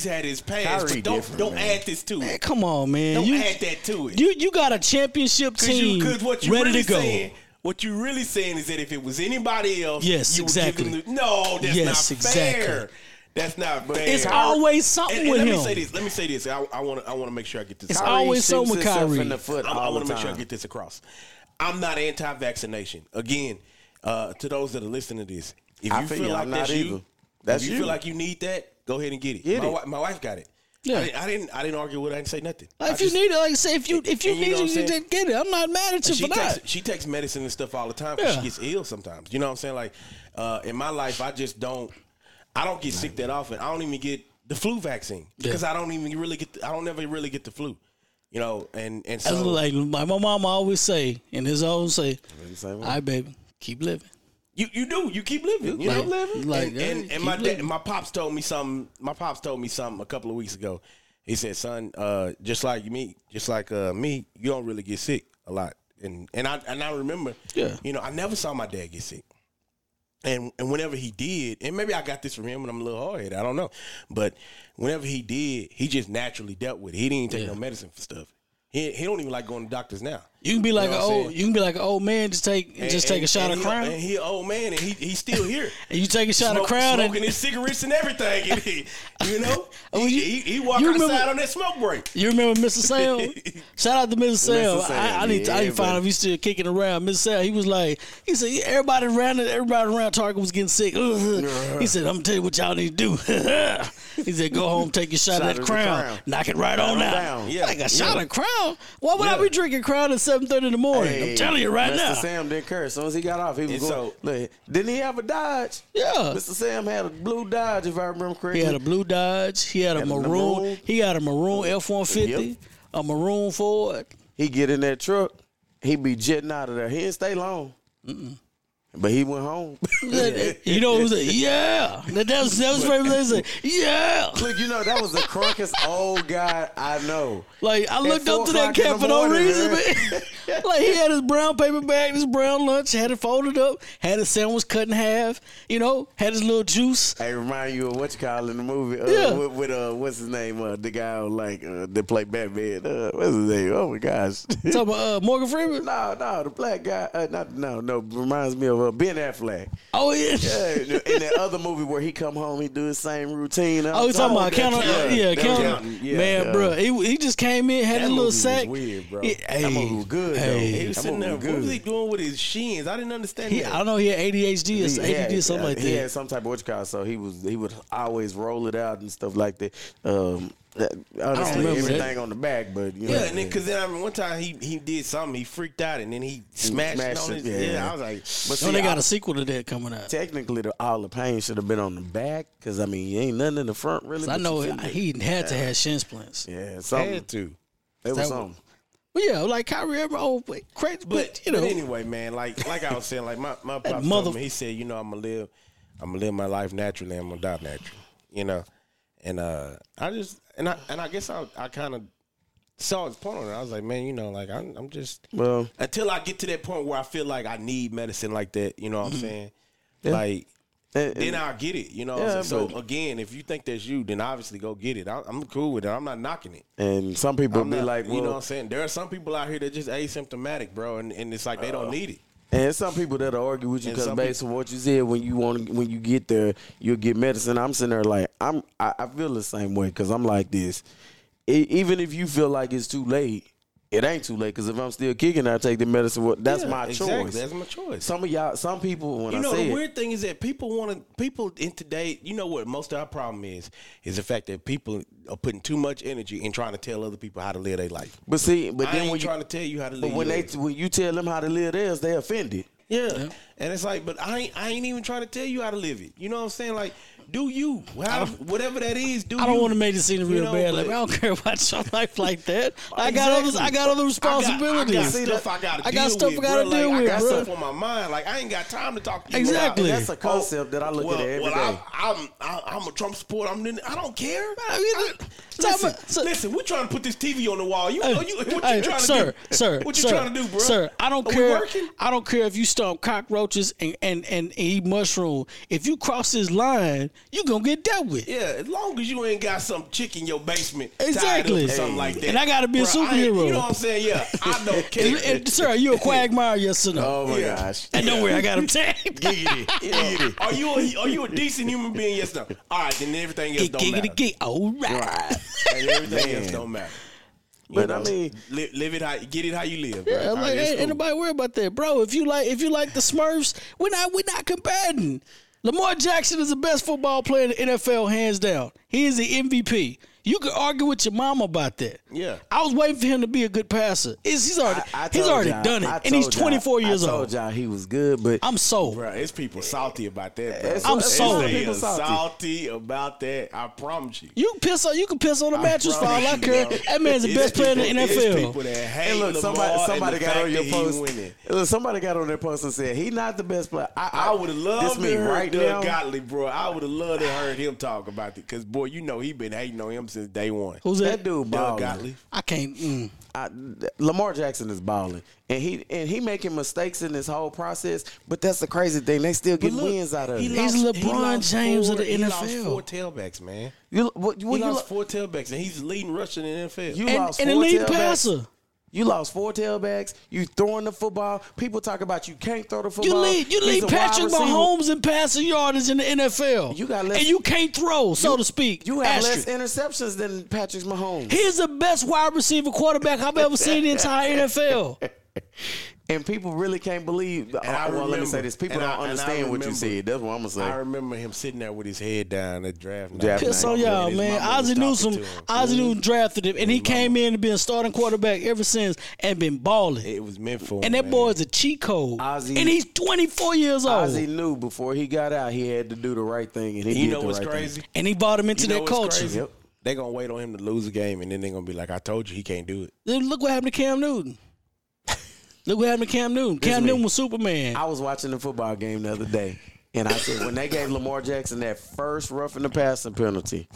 had his past. But don't add this to it. Man, come on, man. Don't add that to it. You got a championship team ready to go. What you're really saying is that if it was anybody else, that's not fair. That's not fair. It's always something with him. Let me say this. I want to make sure I get this. It's always something with Kyrie. I want to make sure I get this across. I'm not anti-vaccination. Again, to those that are listening to this, if you feel like you feel like you need that, go ahead and get it. My wife got it. Yeah. I didn't argue with her. I didn't say nothing. If you need it, you just get it. I'm not mad at you for that. She takes medicine and stuff all the time because she gets ill sometimes. You know what I'm saying? Like in my life, I don't get sick that often. I don't even get the flu vaccine because I don't ever really get the flu. You know, and so like my mama always say, and his always say, "All right, baby, keep living." You keep living. You know, living. My pops told me something. My pops told me something a couple of weeks ago. He said, "Son, just like me, you don't really get sick a lot." And I remember, I never saw my dad get sick. And whenever he did, and maybe I got this from him, and I'm a little hard-headed, I don't know. But whenever he did, he just naturally dealt with it. He didn't take no medicine for stuff. He don't even like going to doctors now. You can be like, you know, an old man. Just take a shot of Crown. And he an old man, and he's still here. And you take a shot of Crown, smoking his cigarettes and everything. You know, he walked outside on that smoke break. You remember Mr. Sam? Shout out to Mr. Sam. I need to find him. He's still kicking around. Mr. Sam, he said everybody around Target was getting sick. He said, "I'm gonna tell you what y'all need to do." He said, "Go home, take your shot at Crown, knock it right on down." Yeah, like a shot of Crown. Why would I be drinking Crown at 7:30 in the morning? Hey, I'm telling you right now. Mr. Sam didn't curse. As soon as he got off, he was going. Look, didn't he have a Dodge? Yeah. Mr. Sam had a blue Dodge, if I remember correctly. He had a blue Dodge. He had a maroon. He had a maroon F-150, a maroon Ford. He get in that truck. He be jetting out of there. He didn't stay long. Mm-mm. But he went home. You know what I'm saying? Yeah. That was what they said. Yeah. Look, you know, that was the crunkest old guy I know. Like, I looked up to that cat for no reason, man. Like, he had his brown paper bag, his brown lunch, had it folded up, had his sandwich cut in half, you know, had his little juice. Hey, remind you of what you call in the movie. With what's his name? The guy who, that played Batman. What's his name? Oh, my gosh. Talking about Morgan Freeman? No, the black guy. Reminds me of Ben Affleck. Oh, yeah. In that other movie where he come home, he do his same routine. Oh, he's talking about counting. Yeah, man, bro. He just came in, had a little sack. That movie was weird, bro. That movie was good, though. He was sitting there. What was he doing with his shins? I didn't understand that. I don't know. He had ADHD or something like that. He had some type of witch card, so he would always roll it out and stuff like that. I don't remember everything on the back, but you know. Yeah, and then because then one time he did something, he freaked out, and then he smashed on his. Yeah, I was like, but see, they got a sequel to that coming out. Technically, all the pain should have been on the back, because I mean, ain't nothing in the front really. I know he had to have shin splints. Yeah, something had to. It was something. Well, yeah, like Kyrie Irving, crazy, but you know. But anyway, man, like I was saying, like my pop told me, he said, you know, I'm gonna live my life naturally, and I'm gonna die naturally, you know. And I guess I kind of saw his point on it. I was like, man, you know, like I'm just until I get to that point where I feel like I need medicine like that. You know what I'm saying? Yeah. Like then I'll get it. You know. Yeah, so again, if you think that's you, then obviously go get it. I'm cool with it. I'm not knocking it. And some people you know what I'm saying? There are some people out here that just asymptomatic, bro, and it's like they don't need it. And some people that'll argue with you because based on what you said, when you get there, you'll get medicine. I'm sitting there like I feel the same way because I'm like this. Even if you feel like it's too late, it ain't too late because if I'm still kicking, I take the medicine. That's my choice. That's my choice. Some people. The weird thing is that people in today. You know what? Most of our problem is the fact that people are putting too much energy in trying to tell other people how to live their life. But see, trying to tell you how to live. But when you tell them how to live theirs, they offended. Yeah, and it's like, but I ain't even trying to tell you how to live it. You know what I'm saying? Like, do you? Whatever that is, do you? I don't want to make it seem real bad. Like, I don't care about your life like that. Exactly. I got other responsibilities. I got stuff I got to deal with. I got stuff on my mind. Like, I ain't got time to talk to you. Exactly. That's a concept that I look at every day. I'm a Trump supporter. I don't care. Listen, we're trying to put this TV on the wall. What you trying to do, bro? Sir, I don't care. I don't care if you stomp cockroaches and eat mushroom. If you cross this line, you gonna get dealt with. Yeah, as long as you ain't got some chick in your basement. Exactly. Tied up or something like that. And I gotta be a superhero. You know what I'm saying? Yeah, I don't care. And sir, are you a quagmire? Yes or no? Oh my gosh. And don't worry, I got him tagged. Giggity. Giggity. Are you a decent human being? Yes or no? All right, then everything else don't matter. Giggity. All right. And everything else don't matter. But I mean, live it how, get it how you live. Bro. Yeah, like, ain't nobody worry about that, bro. If you like the Smurfs, we're not combating. Lamar Jackson is the best football player in the NFL, hands down. He is the MVP. You could argue with your mama about that. Yeah, I was waiting for him to be a good passer. He's already done it, and he's 24 years old. I told y'all he was good, but I'm sold. Bro, it's people salty about that. Bro. I'm sold. People salty about that. I promise you. You can piss on the mattress for all I care. That man's the best player in the NFL. People that hate look, somebody got on your post. Look, somebody got on their post and said he's not the best player. I would have loved to heard Doug Gottlieb, bro. I would have loved to heard him talk about it because boy, you know he been hating on him since day one. Who's that dude, Bob? I can't. Lamar Jackson is balling, and he making mistakes in this whole process. But that's the crazy thing; they still get wins out of it. He's LeBron James of the NFL. He lost four tailbacks, man. He lost four tailbacks, and he's leading rusher in the NFL. You lost four tailbacks. And the lead passer. You lost four tailbacks. You throwing the football. People talk about you can't throw the football. You lead Patrick Mahomes in passing yardage in the NFL. You got less, and you can't throw, so to speak. You have less interceptions than Patrick Mahomes. He's the best wide receiver quarterback I've ever seen in the entire NFL. And people really can't believe. Let me say this. People don't understand what you said. That's what I'm going to say. I remember him sitting there with his head down at draft night. Piss on y'all, man. Ozzie Newsome drafted him, and he came in and been starting quarterback ever since and been balling. It was meant for him. And that boy is a cheat code. Ozzie, and he's 24 years old. Ozzie knew before he got out he had to do the right thing, and he did the right thing. You know what's crazy? And he bought him into that culture. Yep. They're going to wait on him to lose a game, and then they're going to be like, I told you he can't do it. Look what happened to Cam Newton. Look what happened to Cam Newton. Cam Newton was Superman. I was watching the football game the other day, and I said, when they gave Lamar Jackson that first roughing the passing penalty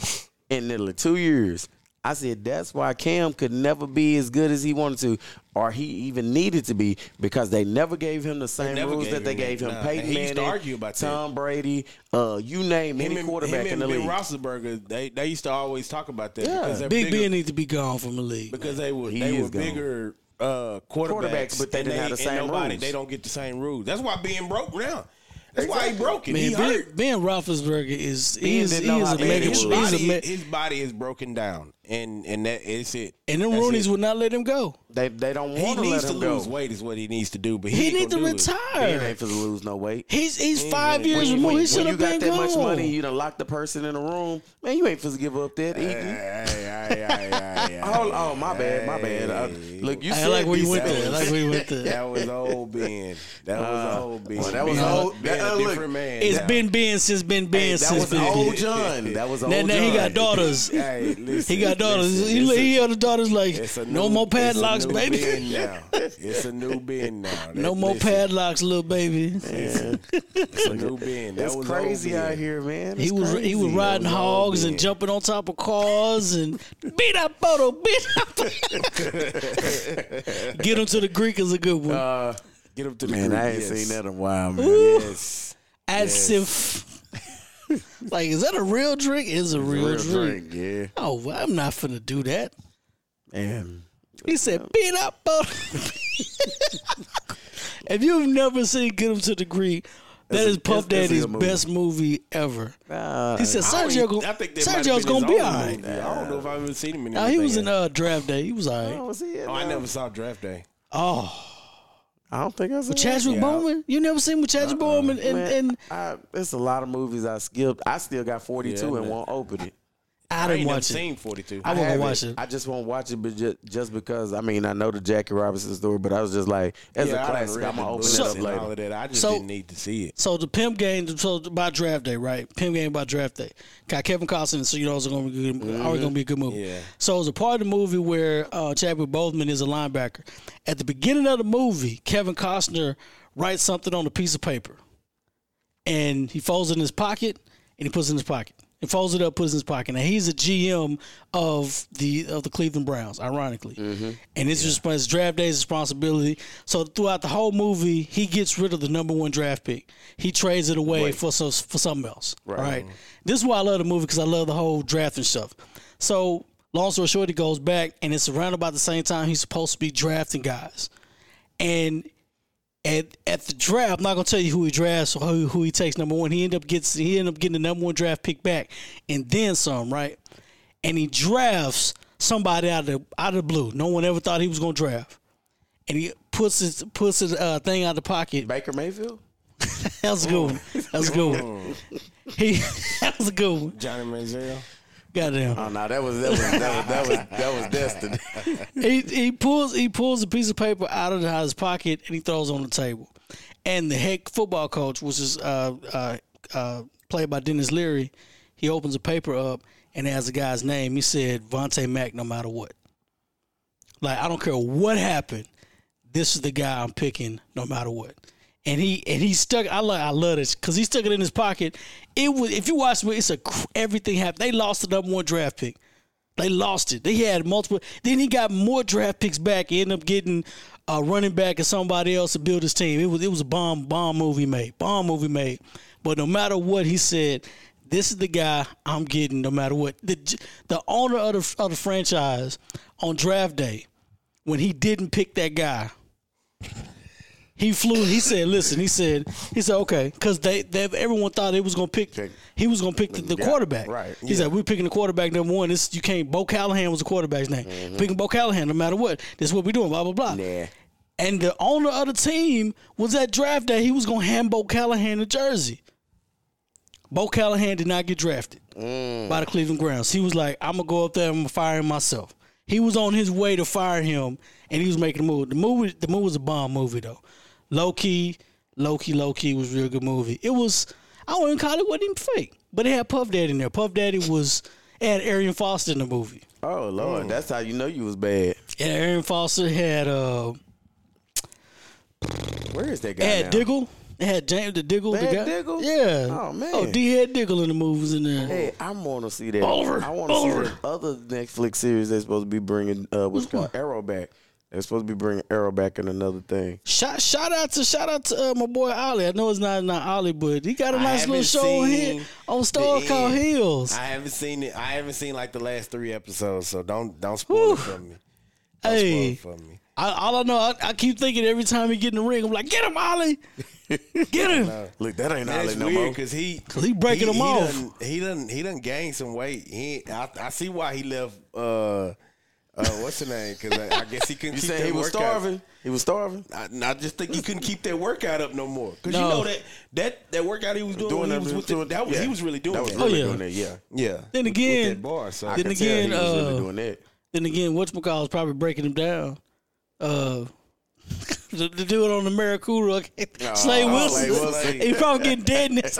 in nearly 2 years, I said, that's why Cam could never be as good as he wanted to, or he even needed to be, because they never gave him the same rules that they gave him. Peyton Manning, Tom Brady, you name any quarterback in the league. Him and Ben Roethlisberger, they used to always talk about that. Yeah. Big Ben needs to be gone from the league. Because they were bigger quarterbacks, but they didn't have the same rules. They don't get the same rules. That's why Ben broke now. That's why he broke it. Man, Ben Roethlisberger his body is broken down, and that is it. And the Roonies would not let him go. They don't want to let him go. He needs to lose weight is what he needs to do. But he needs to retire. He ain't for to lose no weight. He's 5 years removed. He should have been gone. When you got that much money, you done locked the person in a room. Man, you ain't for to give up that eating. Oh, my bad. Look, you said I like where you went there. That was old Ben. That was old Ben. A different man. It's been Ben since Ben Ben since Ben. That was old John. That was old John. Now he got daughters. Hey, listen. He got daughters. He other daughters like, no more padlocks, baby. It's a new Ben now. No more padlocks, little baby. It's a new Ben. That was crazy out here, man. He was riding hogs and jumping on top of cars and beat up. Get Him to the Greek is a good one. Get Him to the Greek. Man, I ain't seen that in a while, man. Ooh. Yes. As if, like, is that a real drink? It's a real drink. Yeah. Oh, well, I'm not finna do that. Man. He said, beat up. If you've never seen Get Him to the Greek, that is Puff Daddy's best movie ever. He said Sergio's gonna be all right. I don't know if I've even seen him in anything. He was in Draft Day. He was all right. I never saw Draft Day. Oh. I don't think I saw Chadwick Boseman? You never seen with Chadwick Boseman? And it's a lot of movies I skipped. I still got 42 and won't open it. I didn't watch it. I seen 42. I won't watch it. I just won't watch it, but just because I know the Jackie Robinson story, but I was just like, as a classic, I'm gonna open it up later. All of that. I just didn't need to see it. So the Pimp Game, by Draft Day, right? Pimp Game by Draft Day. Got Kevin Costner, so you know it's gonna be good. Mm-hmm. Always gonna be a good movie. Yeah. So it was a part of the movie where Chadwick Boseman is a linebacker. At the beginning of the movie, Kevin Costner writes something on a piece of paper, and he folds it in his pocket, and he puts it in his pocket. And folds it up, puts it in his pocket. Now, he's a GM of the Cleveland Browns, ironically. Mm-hmm. And it's draft day's responsibility. So throughout the whole movie, he gets rid of the number one draft pick. He trades it away for something else. Right? This is why I love the movie, because I love the whole draft and stuff. So long story short, he goes back, and it's around about the same time he's supposed to be drafting guys. And At the draft, I'm not gonna tell you who he drafts or who he takes number one. He ended up getting the number one draft pick back, and then some, right? And he drafts somebody out of the blue. No one ever thought he was gonna draft, and he puts his thing out of the pocket. Baker Mayfield. That was a good one. That was a good one. Johnny Manziel. Goddamn! Oh no, that was destined. He pulls a piece of paper out of his pocket, and he throws it on the table. And the head football coach, which is played by Dennis Leary, he opens the paper up and has the guy's name. He said Vontae Mack, no matter what. Like, I don't care what happened, this is the guy I'm picking, no matter what. And he stuck. I love this because he stuck it in his pocket. It was, if you watch it, everything happened. They lost the number one draft pick. They lost it. They had multiple. Then he got more draft picks back. He ended up getting a running back and somebody else to build his team. It was a bomb movie made. But no matter what, he said, this is the guy I'm getting. No matter what, the owner of the franchise on draft day when he didn't pick that guy. He flew. He said, "Listen." He said, "Okay," because everyone thought it was gonna pick. He was gonna pick the quarterback. Right. He said, "We're picking the quarterback number one. This you can't." Bo Callahan was the quarterback's name. Mm-hmm. Picking Bo Callahan, no matter what. This is what we're doing. Blah blah blah. Nah. And the owner of the team was at draft day. He was gonna hand Bo Callahan a jersey. Bo Callahan did not get drafted by the Cleveland Browns. He was like, "I'm gonna go up there and I'm gonna fire him myself." He was on his way to fire him, and he was making a move. The movie was a bomb movie though. Low-key was a real good movie. It was, I wouldn't even call it, wasn't even fake. But it had Puff Daddy in there. Puff Daddy had Arian Foster in the movie. Oh, Lord. Mm. That's how you know you was bad. And Arian Foster had, where is that guy had now? Diggle. They had James Diggle. Bad the guy. Diggle? Yeah. Oh, man. Oh, D-Head Diggle in the movies in there. Hey, I want to see that. I want to see that other Netflix series they're supposed to be bringing, what's called Arrow back. They're supposed to be bringing Arrow back in another thing. Shout out to my boy Ollie. I know it's not Ollie, but he got a nice little show here on Star called Heels. I haven't seen it. I haven't seen like the last 3 episodes, so don't spoil it for me. All I know, I keep thinking every time he get in the ring, I'm like, get him, Ollie. Get him. No. Look, that ain't Ollie no more. Because he breaking him off. He done gained some weight. I see why he left. What's the name? Because I guess he couldn't keep that workout. You said he was starving? He was starving? I just think he couldn't keep that workout up no more. Because you know that workout he was doing when he was with the, that was, he was really doing that. That was really doing that, yeah. Then again, with that bar, so I can tell he was really doing that. Then again, Whatchamacallit was probably breaking him down. The dude on the Maracura, Slade Wilson, he probably getting dead in this.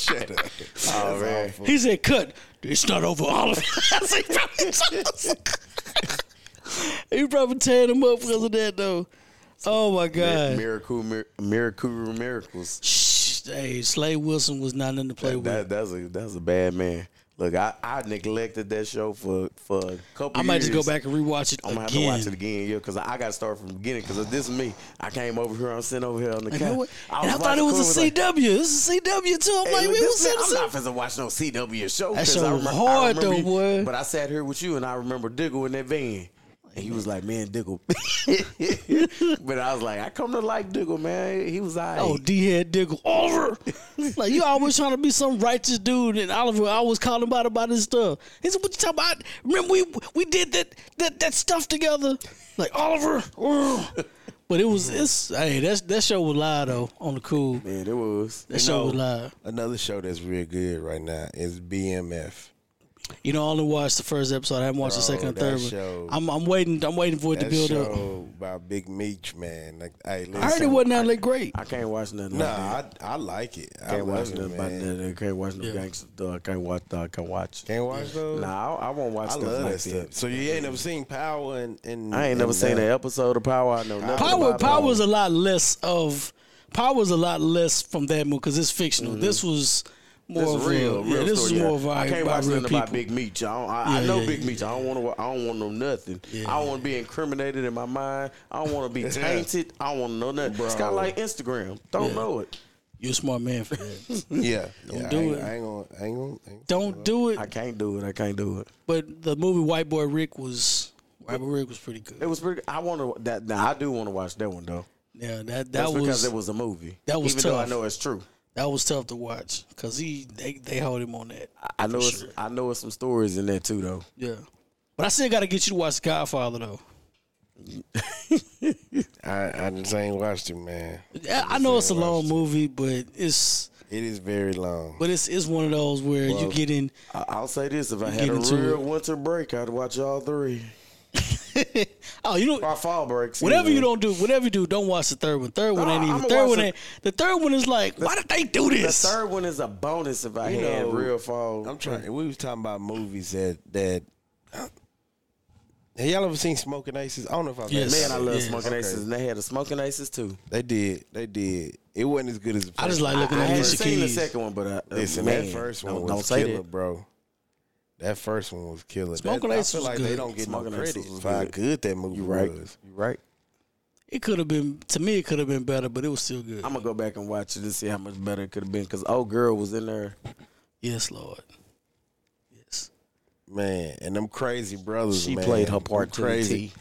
Shut up. Oh, man. He said, cut. It's not over, Oliver. He probably tearing him up because of that, though. Oh, my God. Miracles. Shh. Hey, Slade Wilson was not in the play with. That's a bad man. Look, I neglected that show for a couple years. I might just go back and rewatch it again. I'm going to have to watch it again, yeah, because I got to start from the beginning, because this is me. I came over here, I'm sitting over here on the couch. I thought it was a CW. It was a CW, too. I'm not going to watch no CW show. That show was hard, though, boy. But I sat here with you, and I remember Diggle in that van. And he was like, man, Diggle. But I was like, I come to like Diggle, man. He was all right. Oh, D-Head Diggle. Over. Like, you always trying to be some righteous dude. And Oliver always called him out about his stuff. He said, what you talking about? Remember we did that stuff together? Like, Oliver. But that show was live, though, on the cool. Man, it was. That show was live. Another show that's real good right now is BMF. You know, I only watched the first episode. I haven't watched the second and third one. I'm waiting. I'm waiting for it to build up. That show by Big Meech, man. Like, hey, listen, I heard it wasn't that great. I can't watch nothing. Like that. I like it. I can't watch nothing about that. I can't watch no gangster stuff. I can't watch. Can't watch those. Nah, I won't watch. I love that stuff. So you ain't never seen Power and I ain't never seen an episode of Power. I know nothing about Power was a lot less of. Power was a lot less from that movie because it's fictional. Mm-hmm. This was. More this real, yeah, real this story. Is more I can't watch nothing people. About Big Meech. I know Big Meech. I don't want to know nothing. Yeah. I don't want to be incriminated in my mind. I don't want to be tainted. I don't want to know nothing. Bro. It's kind of like Instagram. Don't know it. You're a smart man for that. Don't do it. I ain't gonna. Don't do it. I can't do it. But the movie White Boy Rick was. White Boy Rick was pretty good. It was pretty. I want to. That now I do want to watch that one though. Yeah, that was because it was a movie. That was even tough. Though I know it's true. That was tough to watch because they hold him on that. I know it's some stories in there too though. Yeah, but I still got to get you to watch The Godfather though. I just ain't watched it, man. I know it's a long movie, but it is very long. But it's one of those where you get in. I'll say this: if I had a real winter break, I'd watch all 3. Oh, you know, or fall breaks. Whatever you don't do, whatever you do, don't watch the third one. The third one is like, why did they do this? The third one is a bonus if I had real fall. I'm trying. We was talking about movies that. Have y'all ever seen Smoking Aces? I don't know if I've seen it. Man, I love Smoking Aces, and they had a Smoking Aces too. They did. It wasn't as good as the first. I just like looking at Alicia Keys. I haven't seen the second one, but listen, man, that first one was killer, bro. That first one was killer. Smoking Aces was good. They don't get no credit for how good that movie was. You right. It could have been, to me, it could have been better, but it was still good. I'm going to go back and watch it to see how much better it could have been because old girl was in there. Yes, Lord. Yes. Man, and them crazy brothers, she played her part to the T.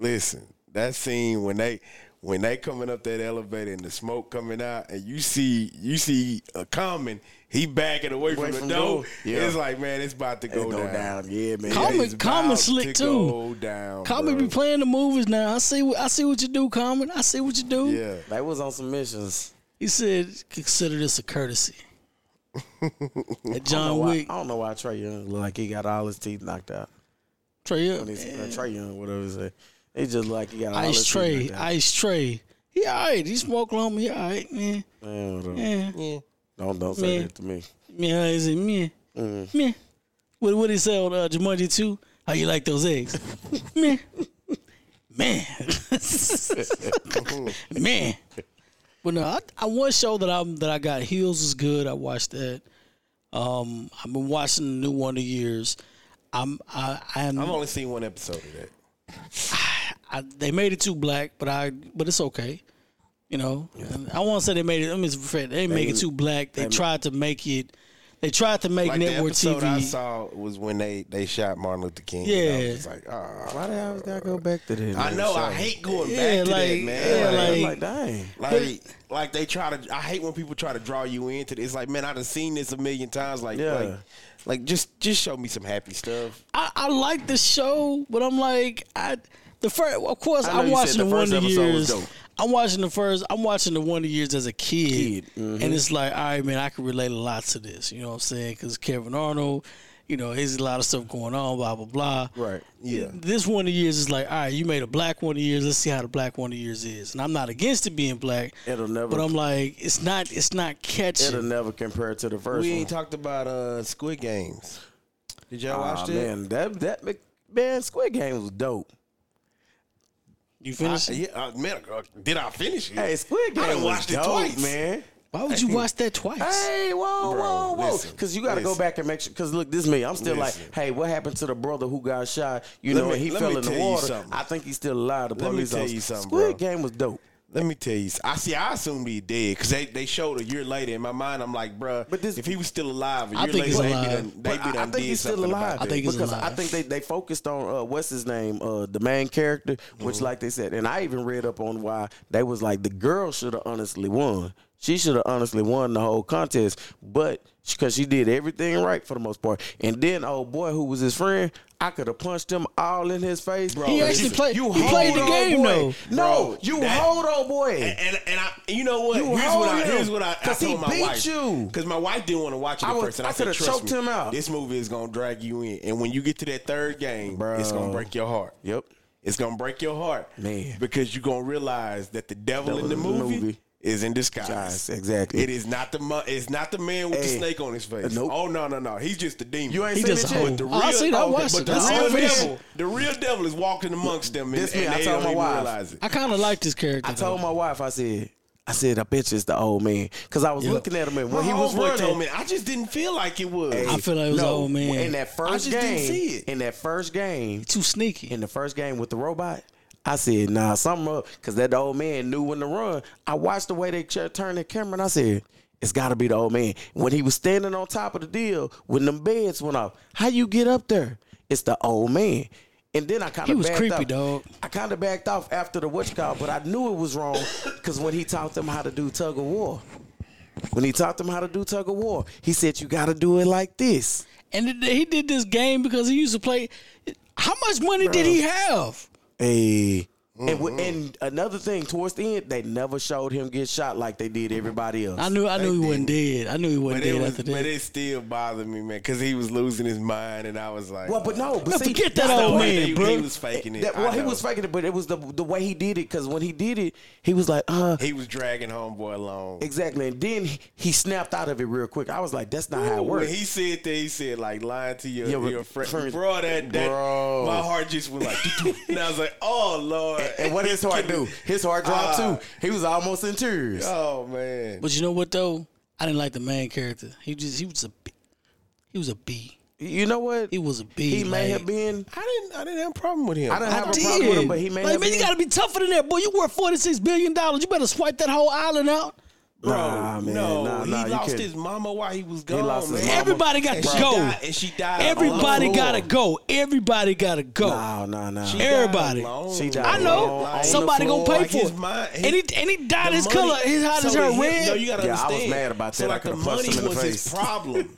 Listen, that scene when they coming up that elevator and the smoke coming out, and you see a Common, he backing away from the door. Yeah. It's like, man, it's about to go down. Yeah, man. Common slick to too. Down, Common bro. Be playing the movies now. I see what you do, Common. I see what you do. Yeah, they was on some missions. He said, "Consider this a courtesy." That John Wick. I don't know why Trae Young look like he got all his teeth knocked out. Trae Young, whatever he said. He just like he got all his teeth knocked out. Ice Trae. He all right. He smoked on me. He all right, man. Yeah. Don't say that to me. Yeah, is it me? Me. What did he say on Jumanji 2? How you like those eggs? Man. Man. But no, I one show that I got, Heels is good. I watched that. I've been watching the new one of years. I've only seen one episode of that. They made it too black, but it's okay. You know, yeah. I won't say they made it. I mean, they didn't make it too black. They tried to make it. They tried to make like network the episode TV. I saw was when they shot Martin Luther King. Yeah, it's like, why the hell did I go back to that? I know, I hate going back to that, man. Yeah, like dang, like they try to. I hate when people try to draw you into this. It's like, man, I done seen this a million times. Like just show me some happy stuff. I like the show, but I'm like, I'm watching the Wonder Years as a kid. Mm-hmm. And it's like, all right, man, I can relate a lot to this. You know what I'm saying? Because Kevin Arnold, you know, there's a lot of stuff going on, blah, blah, blah. Right, yeah. This Wonder Years is like, all right, you made a black Wonder Years. Let's see how the black Wonder Years is. And I'm not against it being black. It'll never. But I'm like, it's not catchy. It'll never compare to the first one. We ain't talked about Squid Games. Did y'all watch that? Man, that Squid Games was dope. You finished it? Yeah, man, did I finish it? Hey, Squid Game. I done watched it twice, man. Why would you watch that twice? Hey, whoa. Because you got to go back and make sure. Because look, this me. I'm still like, hey, what happened to the brother who got shot? You know, and he fell in the water. I think he's still alive. The police officer. Let me tell you something, Squid Game was dope. Let me tell you. I assumed he dead because they showed a year later. In my mind, I'm like, bruh, if he was still alive, a year later, they'd be done. I think he's still alive. I think he's alive. Because I think they focused on what's his name, the main character, which like they said, and I even read up on why they was like, the girl should have honestly won. She should have honestly won the whole contest, but because she did everything right for the most part. And then old boy who was his friend, I could have punched him all in his face. Bro, he actually played. He played the game though. No, you hold old boy. And you know what? Here's what I told my wife. Because my wife didn't want to watch it at first, and I said, "Trust me, this movie is gonna drag you in, and when you get to that third game, it's gonna break your heart." Yep, it's gonna break your heart, man, because you're gonna realize that the devil in the movie is in disguise. Exactly. It is not the man with the snake on his face. Nope. Oh no. He's just the demon. You ain't seen it yet. The real devil is walking amongst them. I told my wife. I kind of like this character. I told my wife. I said, I bet you it's the old man. Because I was looking at him and when he was running, I just didn't feel like it was. I feel like it was old man. In that first game, I just didn't see it. In that first game, too sneaky. In the first game with the robot. I said, nah, something up, because that old man knew when to run. I watched the way they turned the camera, and I said, it's got to be the old man. When he was standing on top of the deal, when them beds went off, how you get up there? It's the old man. And then I kind of backed off. He was creepy, dog. I kind of backed off after the witch call, but I knew it was wrong, because when he taught them how to do tug-of-war, he said, you got to do it like this. And he did this game because he used to play. How much money did he have? Hey, and another thing, towards the end, they never showed him get shot like they did everybody else. I knew he wasn't dead. I knew he wasn't dead after that. But it still bothered me, man, because he was losing his mind, and I was like, forget that old man, bro. He was faking it. He was faking it, but it was the way he did it. Because when he did it, he was like, he was dragging homeboy along. Exactly, and then he snapped out of it real quick. I was like, that's not how it works. When he said that, he said like lying to your friend. Bro, my heart just was like, and I was like, oh Lord. And what did his heart do? His heart dropped too. He was almost in tears. Oh man! But you know what though? I didn't like the main character. He was a B. You know what? He was a B. He may have been. I didn't have a problem with him. I didn't have a problem with him, but he may have been. You gotta be tougher than that, boy. You worth $46 billion. You better swipe that whole island out. Bro, he lost his mama while he was gone. Everybody got to go. And she died. Everybody got to go. Everybody got to go. No. Everybody. I know. Somebody going to pay for it. And he dyed his color. His hot as her red. No, you got to understand. I was mad about that. I could have punched him in the face. His problem.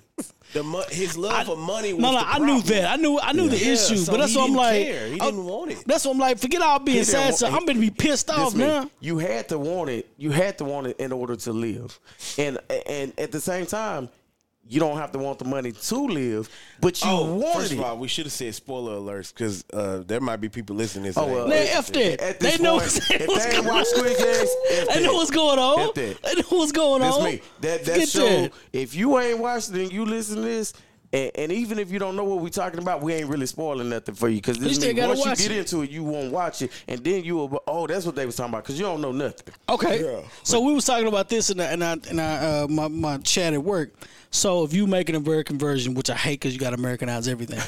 His love for money was the problem. I knew that. I knew the issue. So but that's what I'm like. Care. He didn't want it. That's what I'm like. Forget all being sad. So I'm going to be pissed off now. You had to want it. You had to want it in order to live. And at the same time, you don't have to want the money to live, but you want it. First of all, we should have said spoiler alerts because there might be people listening to this. Man, F that. They know what's going on. They know what's going on. That's me. That's true. If you ain't watching and you listen to this, and even if you don't know what we're talking about, we ain't really spoiling nothing for you because once you get into it, you won't watch it, and then you will. Oh, that's what they was talking about because you don't know nothing. Okay, yeah. So we was talking about this in my chat at work. So if you make an American version, which I hate because you got to Americanize everything,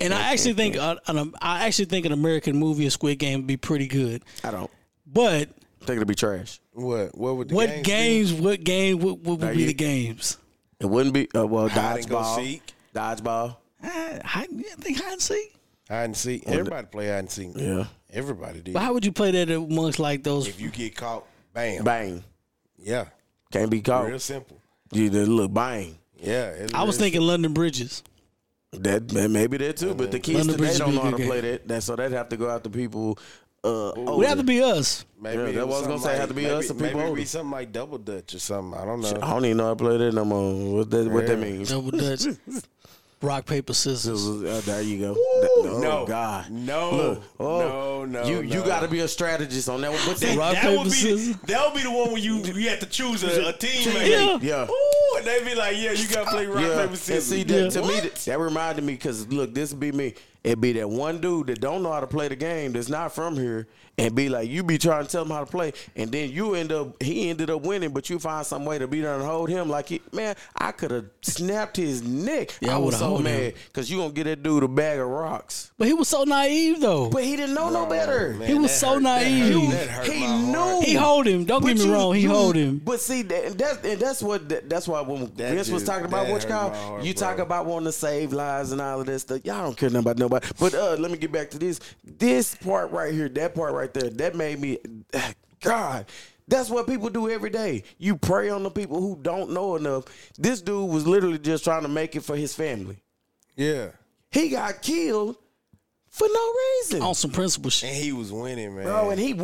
and I actually think an American movie of Squid Game would be pretty good. I don't, but I think it'd be trash. What would be the games? It wouldn't be dodgeball. I think hide and seek. Hide and seek. Everybody play hide and seek. Yeah, everybody did. But how would you play that amongst like those? If you get caught, bang. Yeah, can't be caught. Real simple. You did a little bang. Yeah, I was thinking London Bridges. That maybe that too, but the kids today don't know how to play that, so they'd have to go out to people. It have to be us. Maybe that was gonna say have to be us. Maybe it'd be something like double dutch or something. I don't know. I don't even know how to play that no more. What that means? Double dutch, rock paper scissors. There you go. You got to be a strategist on that one. But that would be the one where you have to choose a teammate. Yeah. Ooh, and they be like, yeah, you got to play rock paper scissors. And see, that reminded me because look, this would be me. It'd be that one dude that don't know how to play the game that's not from here and be like, you be trying to tell him how to play. And then he ended up winning, but you find some way to beat her and hold him like, I could have snapped his neck. Yeah, I was so mad because you going to get that dude a bag of rocks. But he was so naive, though. But he didn't know no better. Man, he was so naive. He knew. He hold him. Don't get me wrong. He hold him. But see, that's why when Vince was talking about what you call, you talk about wanting to save lives and all of that stuff. Y'all don't care nothing about nobody. But let me get back to this part right here, that part right there, that made me, God, that's what people do every day. You prey on the people who don't know enough. This dude was literally just trying to make it for his family. Yeah. He got killed for no reason. On some principle shit. And he was winning, man. Bro, and he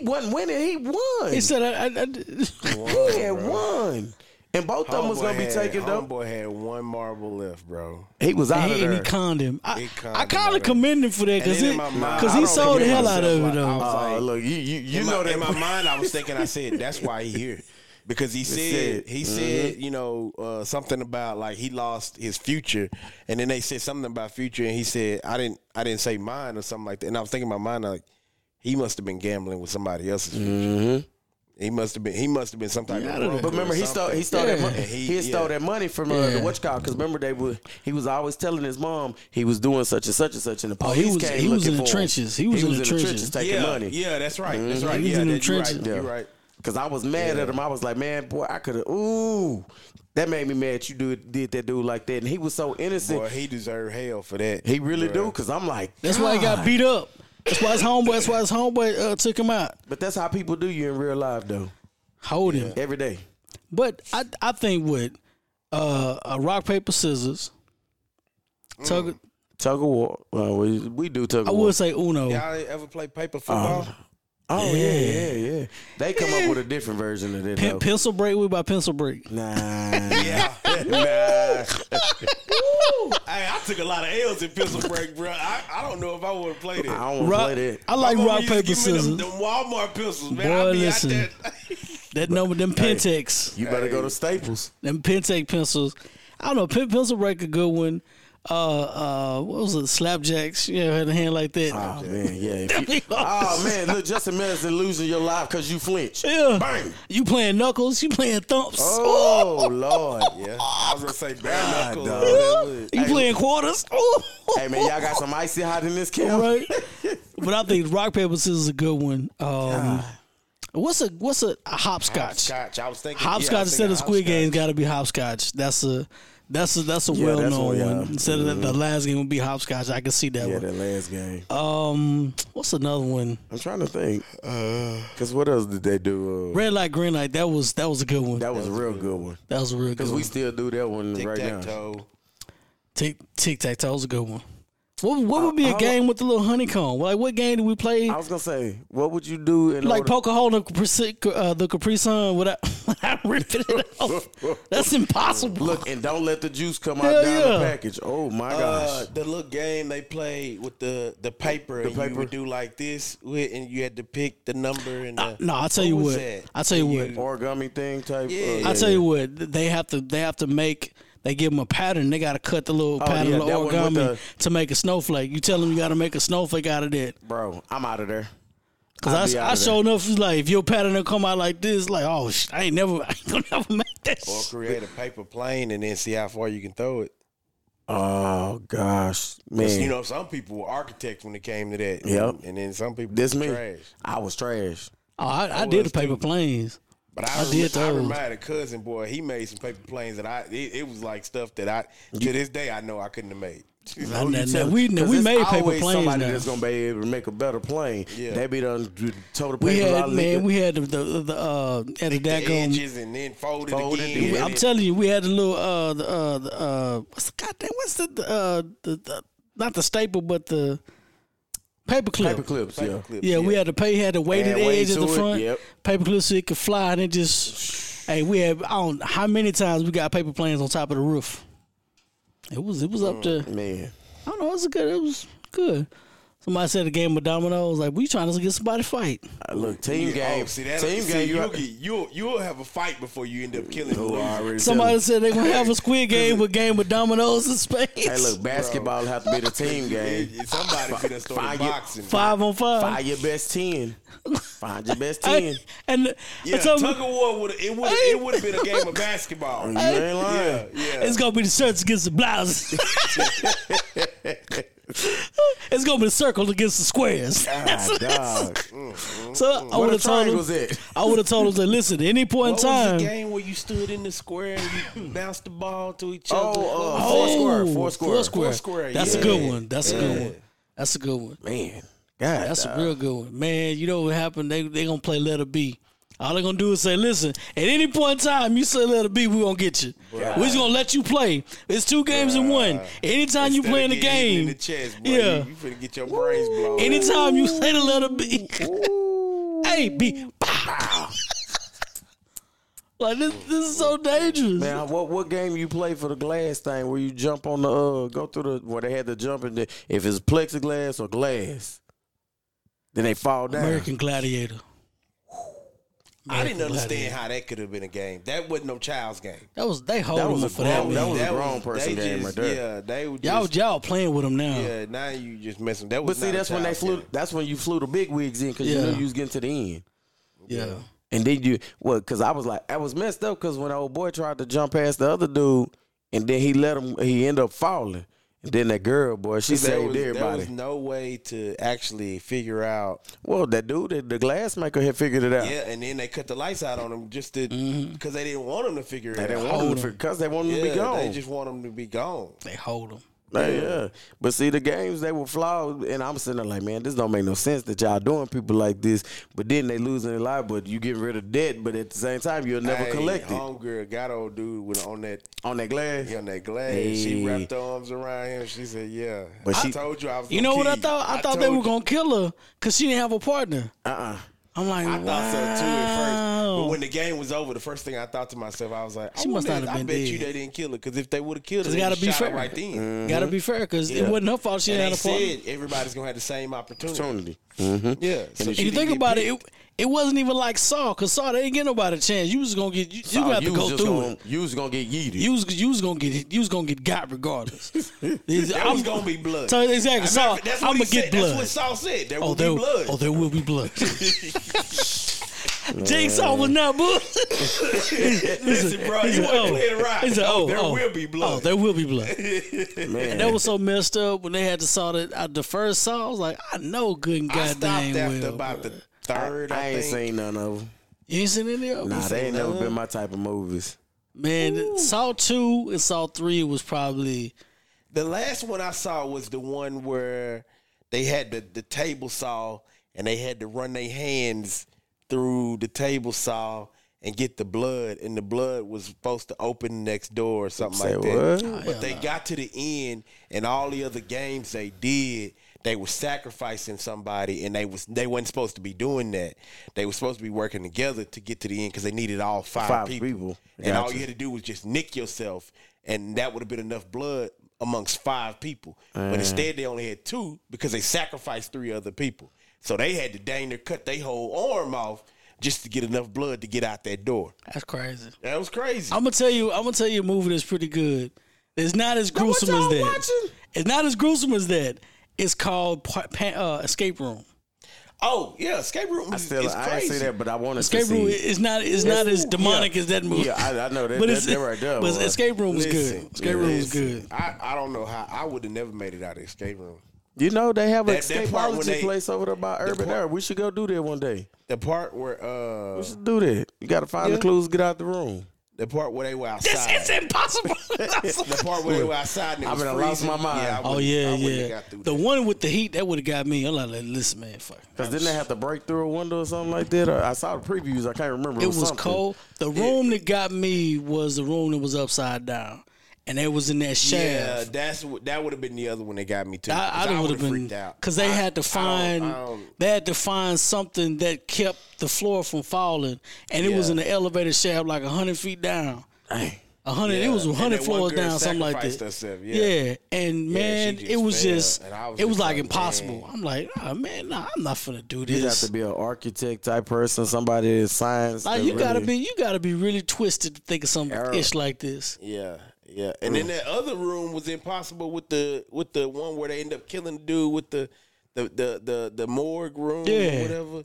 wasn't winning. He won. He said, He won. And both of them was going to be taken, though. Homeboy had one marble left, bro. He was out of there. And he conned him. I kind of commend him for that because he sold the hell out of it, though. Look, you know that. In my mind, I was thinking, I said, that's why he here. Because he said, you know, something about like he lost his future, and then they said something about future, and he said, I didn't say mine or something like that. And I was thinking in my mind, like, he must have been gambling with somebody else's future. Mm-hmm. He must have been some type of rogue. But remember, he stole that money. He stole that money from the what you call. Because remember, he was always telling his mom he was doing such and such and such, and the police came looking for him. He was in the trenches. He was in the trenches taking money. Yeah, that's right. Mm-hmm. That's right. He was in the trenches. You're right. Because I was mad at him. I was like, man, boy, I could have. Ooh, that made me mad. You did that dude like that, and he was so innocent. Boy, he deserved hell for that. He really do. Because I'm like, God. That's why he got beat up. That's why his homeboy took him out. But that's how people do you in real life, though. Hold him. Every day. But I think with a rock, paper, scissors, tug of war. Well, we do tug of war. I would say Uno. Y'all ever play paper football? Oh, yeah. They come up with a different version of that. Pencil break? We by pencil break. Nah. Yeah. Nah. Hey, I took a lot of L's in pencil break, bro. I don't know if I would play that. I don't want to play that. I like rock, paper, scissors. Them Walmart pencils, man. Boy, listen. That number, them Pentex. You better go to Staples. Them Pentex pencils. I don't know. Pencil break a good one. What was it? Slapjacks. You ever had a hand like that? Oh, man, yeah. Look, just a minute to losing your life because you flinch. Yeah. Bang. You playing knuckles. You playing thumps. Oh, Lord. Yeah. I was going to say bare knuckles. Yeah. You playing quarters. Hey, man, y'all got some icy hot in this camp. Right. But I think rock, paper, scissors is a good one. What's a hopscotch? Hopscotch. I was thinking hopsquad instead of Squid Game's got to be hopscotch. That's a well known one. Instead of the last game would be hopscotch. I can see that one. Yeah, that last game. What's another one? I'm trying to think. Cause what else did they do? Red light, green light. That was a good one. That was a real good one. That was a real good one. Cause we still do that one right now. Tic tac toe was a good one. What would be a game with the little honeycomb? Like, what game do we play? I was going to say, what would you do? Like, poke a hole in the Capri Sun without ripping it off. That's impossible. Look, and don't let the juice come out down the package. Oh, my gosh. The little game they played with the paper. The paper. You would do like this, and you had to pick the number. And I'll tell you what. Origami thing type. Yeah. I'll tell you what. They have to make... They give them a pattern. They got to cut the little pattern of origami to make a snowflake. You tell them you got to make a snowflake out of that. Bro, I'm out of there. Because I showed up, like, if your pattern will come out like this, like, oh, I ain't going to make that shit. Or create a paper plane and then see how far you can throw it. Oh, gosh, man. You know, some people were architects when it came to that. Yep. And then some people were trash. I was trash. Oh, I did the paper planes. But I remember I had a cousin, boy, he made some paper planes that it was like stuff that to this day, I know I couldn't have made. We made paper planes now. Somebody that's going to be able to make a better plane. Yeah. They be done told the paper. We had the edges and then folded again. I'm telling you, we had the little, not the staple, but the. Paper clips. Yeah, we had the weighted edge at the front. Yep. Paper clips so it could fly, and it just. Hey, we had. I don't know how many times we got paper planes on top of the roof. It was up there. Man, I don't know. It was good. Somebody said a game of dominoes. Like, we trying to get somebody to fight. Look, team game. Oh, see, that team game. You'll have a fight before you end up killing. Somebody said they're gonna have a squid game with game of dominoes in space. Hey, look, basketball have to be the team game. Somebody finna start boxing. 5-on-5. Find your best ten. And tug of war would have been a game of basketball. You ain't lying. Yeah. It's gonna be the shirts against the blouses. It's gonna be a circle against the squares. So I would have told him. I would have told him that. Listen, at any point in time, was the game where you stood in the square and you bounced the ball to each other. Foursquare. That's a good one. That's a good one. Man, God, that's a real good one. Man, you know what happened? They gonna play letter B. All they're going to do is say, listen, at any point in time, you say letter B, we're going to get you. God. We're just going to let you play. It's 2 games in one. Anytime you play in the game. In the chest, boy, yeah. You finna get your brains blown. Anytime you say the letter B. A, B, pow. Like, this is so dangerous. Man, what game you play for the glass thing where you jump on the, go through where they had to jump in the, if it's plexiglass or glass, then they fall down. American Gladiator. I didn't understand how that could have been a game. That wasn't no child's game. That was a grown person game right there. Yeah, they were just, y'all playing with them now. Yeah, now you just messing. That was. But see, that's when they flew. Game. That's when you flew the big wigs in because you knew you was getting to the end. Yeah. And then because I was like, I was messed up because when the old boy tried to jump past the other dude, and then he ended up falling. Then that girl, boy, she saved everybody. There was no way to actually figure out. Well, that dude, the glass maker had figured it out. Yeah, and then they cut the lights out on him just to, because they didn't want him to figure it out. They didn't want him because they wanted him to be gone. They just want him to be gone. They hold him. Yeah. But see, the games, they were flawed, and I'm sitting there like, man, this don't make no sense that y'all doing people like this, but then they losing their life, but you get rid of debt, but at the same time, you'll never collect it. Homegirl got old dude on that glass. Yeah, on that glass. Hey. She wrapped her arms around him. She said, yeah. But I told you I was going to what I thought? I thought they were going to kill her because she didn't have a partner. I'm like, I thought so too at first. But when the game was over, the first thing I thought to myself, I was like, I bet you they didn't kill her. Because if they would have killed her, they would have shot her right then. Mm-hmm. Got to be fair because it wasn't her fault she didn't have a partner. They said everybody's going to have the same opportunity. Mm-hmm. Yeah. So if you think about it wasn't even like Saw because Saw, they didn't get nobody a chance. You was going to get, you going to have to go through it. You was going to get yeeted. You was going to get got regardless. I'm going to be blood. So exactly. Saw, I'm going to get blood. That's what Saw said. There will be blood. Oh, there will be blood. Jigsaw was not bullshit. Listen, bro, you wasn't playing right. He said, there will be blood. Oh, there will be blood. Man. And that was so messed up when they had to Saw that. The first Saw, I was like, I know good and goddamn well. I stopped after about the third. I ain't seen none of them. You ain't seen any of them? Nah, they ain't never been my type of movies. Man, ooh. Saw 2 and Saw 3 was probably... The last one I saw was the one where they had the table saw and they had to run their hands through the table saw and get the blood, and the blood was supposed to open the next door or something like that. Oh, but they got to the end, and all the other games they did, they were sacrificing somebody, and they wasn't supposed to be doing that. They were supposed to be working together to get to the end because they needed all five people. And all you had to do was just nick yourself, and that would have been enough blood amongst five people. But instead, they only had 2 because they sacrificed 3 other people. So they had to dang near cut their whole arm off just to get enough blood to get out that door. That's crazy. That was crazy. I'm gonna tell you a movie that's pretty good. It's not as gruesome as that. Watching? It's not as gruesome as that. It's called Escape Room. Oh yeah, Escape Room. I didn't see that, but I want to see. Escape Room is not. It's not as demonic as that movie. Yeah, I know that. But that right there. But Escape Room is good. Escape Room is good. I don't know how I would have never made it out of Escape Room. You know, they have an escapology place over there by Urban Air. We should go do that one day. The part where... we should do that. You got to find the clues to get out the room. The part where they were outside. It's impossible. The part where they were outside and it was freezing. I lost my mind. Yeah, I got through that. One with the heat, that would have got me. I'm like, listen, man, fuck. Because didn't they have to break through a window or something like that? I saw the previews. I can't remember. It was cold. The room that got me was the room that was upside down. And they was in that shaft. Yeah, that would have been the other one that got me too. I would have been freaked out because they had to find something that kept the floor from falling, and it was in the elevator shaft like 100 feet down. Dang. 100. Yeah. It was 100 floors down, something like that. Herself, yeah. And man, it was just it was like impossible. Man. I'm like, oh, man, nah, I'm not finna do this. You have to be an architect type person, somebody in science. Like you gotta be really twisted to think of something ish like this. Yeah. Yeah, and then that other room was impossible with the one where they end up killing the dude with the morgue room or whatever.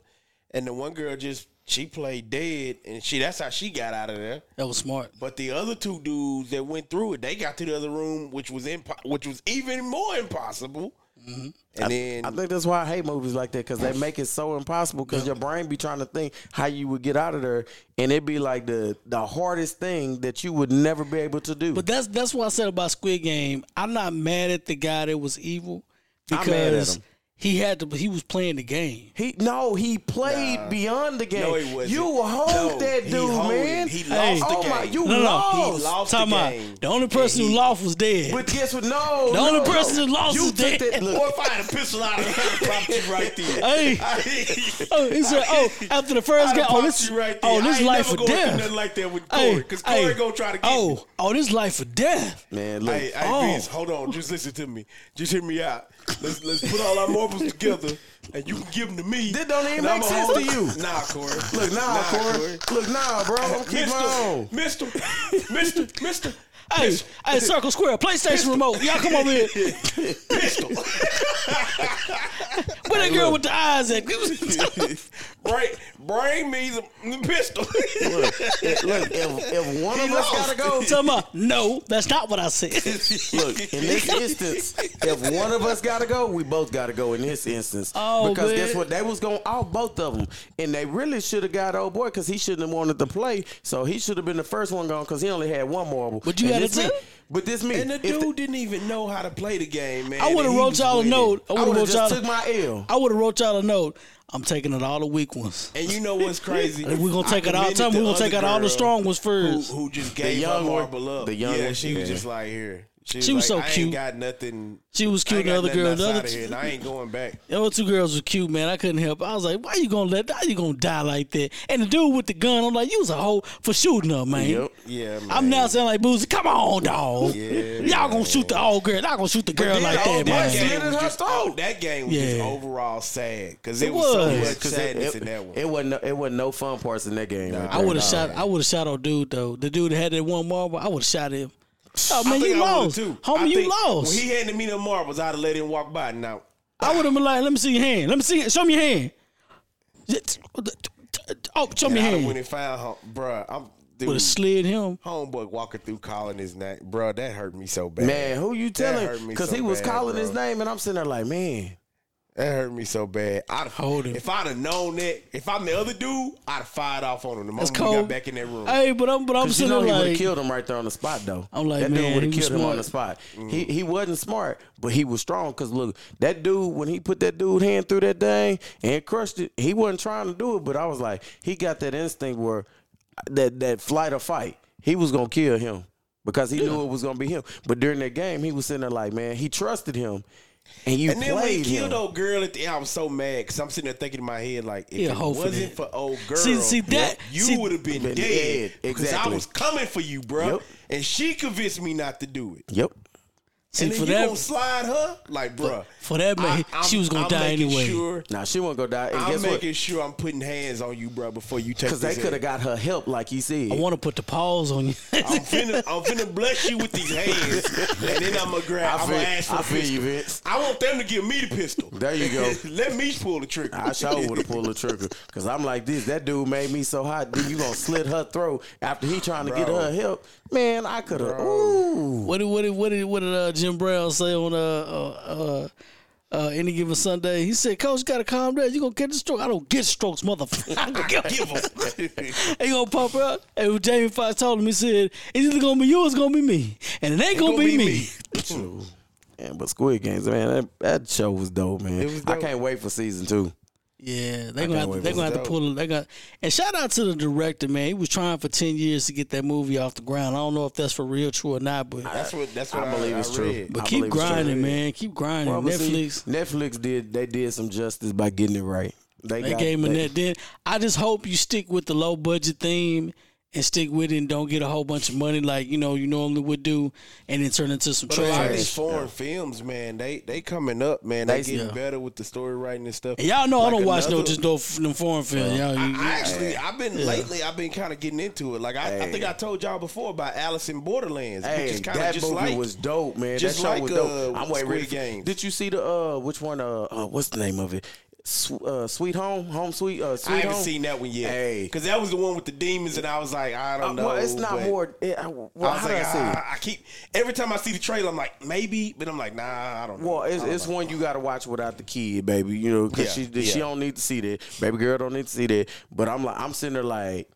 And the one girl she played dead, and that's how she got out of there. That was smart. But the other 2 dudes that went through it, they got to the other room, which was even more impossible. Mm-hmm. And I think that's why I hate movies like that, because they make it so impossible, because your brain be trying to think how you would get out of there, and it be like the hardest thing that you would never be able to do. But that's what I said about Squid Game. I'm not mad at the guy that was evil, because I'm mad at him. He was playing the game. He played beyond the game. No, he wasn't. You hold that dude, man. He lost the game. He lost the game. The only person who lost was dead. But guess what? No. The only person who lost was dead. Boy, if I had a pistol out of the popped you right there. Hey. He said, after the first guy, this right there. This life or death. Nothing like that with Corey, because Corey going to try to get me. This life or death. Man, look. Hey, hold on. Just listen to me. Just hear me out. Let's put all our marbles together, and you can give them to me. That don't even make sense to you. Nah, Corey. Look, nah, Corey. Look, nah, bro. Keep on. Mister. Hey, Circle Square, PlayStation remote. Y'all come over here. Pistol. Where that girl with the eyes at? Bring me the pistol. Look, if one of us gotta go, tell me no. That's not what I said. Look, in this instance, if one of us gotta go, we both gotta go. In this instance, because guess what? They was going off both of them, and they really should have got old boy because he shouldn't have wanted to play. So he should have been the first one gone because he only had one marble. But you gotta tell. But this means, and the dude didn't even know how to play the game, man. I would have wrote y'all a note. I would have just took my L. I would have wrote y'all a note. I'm taking out all the weak ones. And you know what's crazy? We're gonna take it all the time. We're gonna take out all the strong ones first. Who just gave her marble up? The young one, she was just like here. She was like, so cute. I ain't got nothing. She was cute. The other girl, and I ain't going back. The other 2 girls were cute, man. I couldn't help it. I was like, how you gonna die like that? And the dude with the gun, I'm like, you was a hoe for shooting her, man. Yep. Yeah, man. I'm now sounding like Boozy. Come on, dog. Yeah, y'all gonna shoot the old girl. Y'all gonna shoot the girl like that, man. That game was just overall sad because it was so much sadness in that one. It wasn't no fun parts in that game. I would have shot. I would have shot old dude though. The dude that had that one marble. I would have shot him. Oh man, you lost, homie. You lost. When he handed me the marbles, I'd have let him walk by. Now I would have been like, "Let me see your hand. Let me see. Show me your hand. Oh, show me your hand." When he found, bruh, I would have slid him. Homeboy walking through calling his name, bruh. That hurt me so bad. Man, who you telling? Because he was calling his name, and I'm sitting there like, man. That hurt me so bad. If I'd have known that, if I'm the other dude, I'd have fired off on him the moment we got back in that room. Hey, but I'm sitting there like, he would have killed him right there on the spot, though. I'm like, that dude would have killed him on the spot. Mm. He wasn't smart, but he was strong. Because look, that dude, when he put that dude's hand through that thing and crushed it, he wasn't trying to do it. But I was like, he got that instinct where that flight or fight, he was gonna kill him because he knew it was gonna be him. But during that game, he was sitting there like, man, he trusted him. And then when he killed old girl at the end, I was so mad because I'm sitting there thinking in my head like, if it wasn't for old girl, you would have been dead. Because I was coming for you, bro. Yep. And she convinced me not to do it. Yep. And then for you gonna slide her? Like, bro. For that, man, she was gonna die anyway. Sure, nah, she wasn't gonna die. And I'm making sure I'm putting hands on you, bro, before you take this. Because they could have got her help, like he said. I want to put the paws on you. I'm finna bless you with these hands, and then I'm gonna grab. I'm gonna ask for a pistol. You, Vince. I want them to give me the pistol. There you go. Let me pull the trigger. I sure would have pulled the trigger because I'm like this. That dude made me so hot. Dude, you gonna slit her throat after he trying to get her help? Man, I could have. Ooh. What did Jim Brown say on Any Given Sunday? He said, "Coach, you gotta calm down. You gonna get the stroke? I don't get strokes, motherfucker. I don't give them." They gonna pop out. And Jamie Foxx told him, he said, "It's either gonna be you or it's gonna be me, and it ain't gonna be me." True. Yeah, but Squid Games, man, that show was dope, man. Was dope. I can't wait for season 2. Yeah, they're gonna have to pull it. And shout out to the director, man. He was trying for 10 years to get that movie off the ground. I don't know if that's for real, true or not, but I believe it's true. But keep grinding, man. Keep grinding. Well, Netflix did some justice by getting it right. Then I just hope you stick with the low budget theme and stick with it and don't get a whole bunch of money like you normally would do, and then turn into some trash. A lot of these foreign films, man, they coming up, man. They getting better with the story writing and stuff. And y'all know like I don't watch no foreign films. Lately I've been kind of getting into it. Like I think I told y'all before about Alice in Borderlands. Hey, which is that just movie was dope, man. Just that show was dope. I'm waiting for the game. Did you see the which one? What's the name of it? Sweet Home? Sweet Home? I haven't seen that one yet. Because that was the one with the demons, and I was like, I don't know. Well, it's not more. Every time I see the trailer, I'm like, maybe, but I'm like, nah, I don't know. Well, it's one you got to watch without the kid, baby, because she don't need to see that. Baby girl don't need to see that. But I'm like, I'm sitting there like,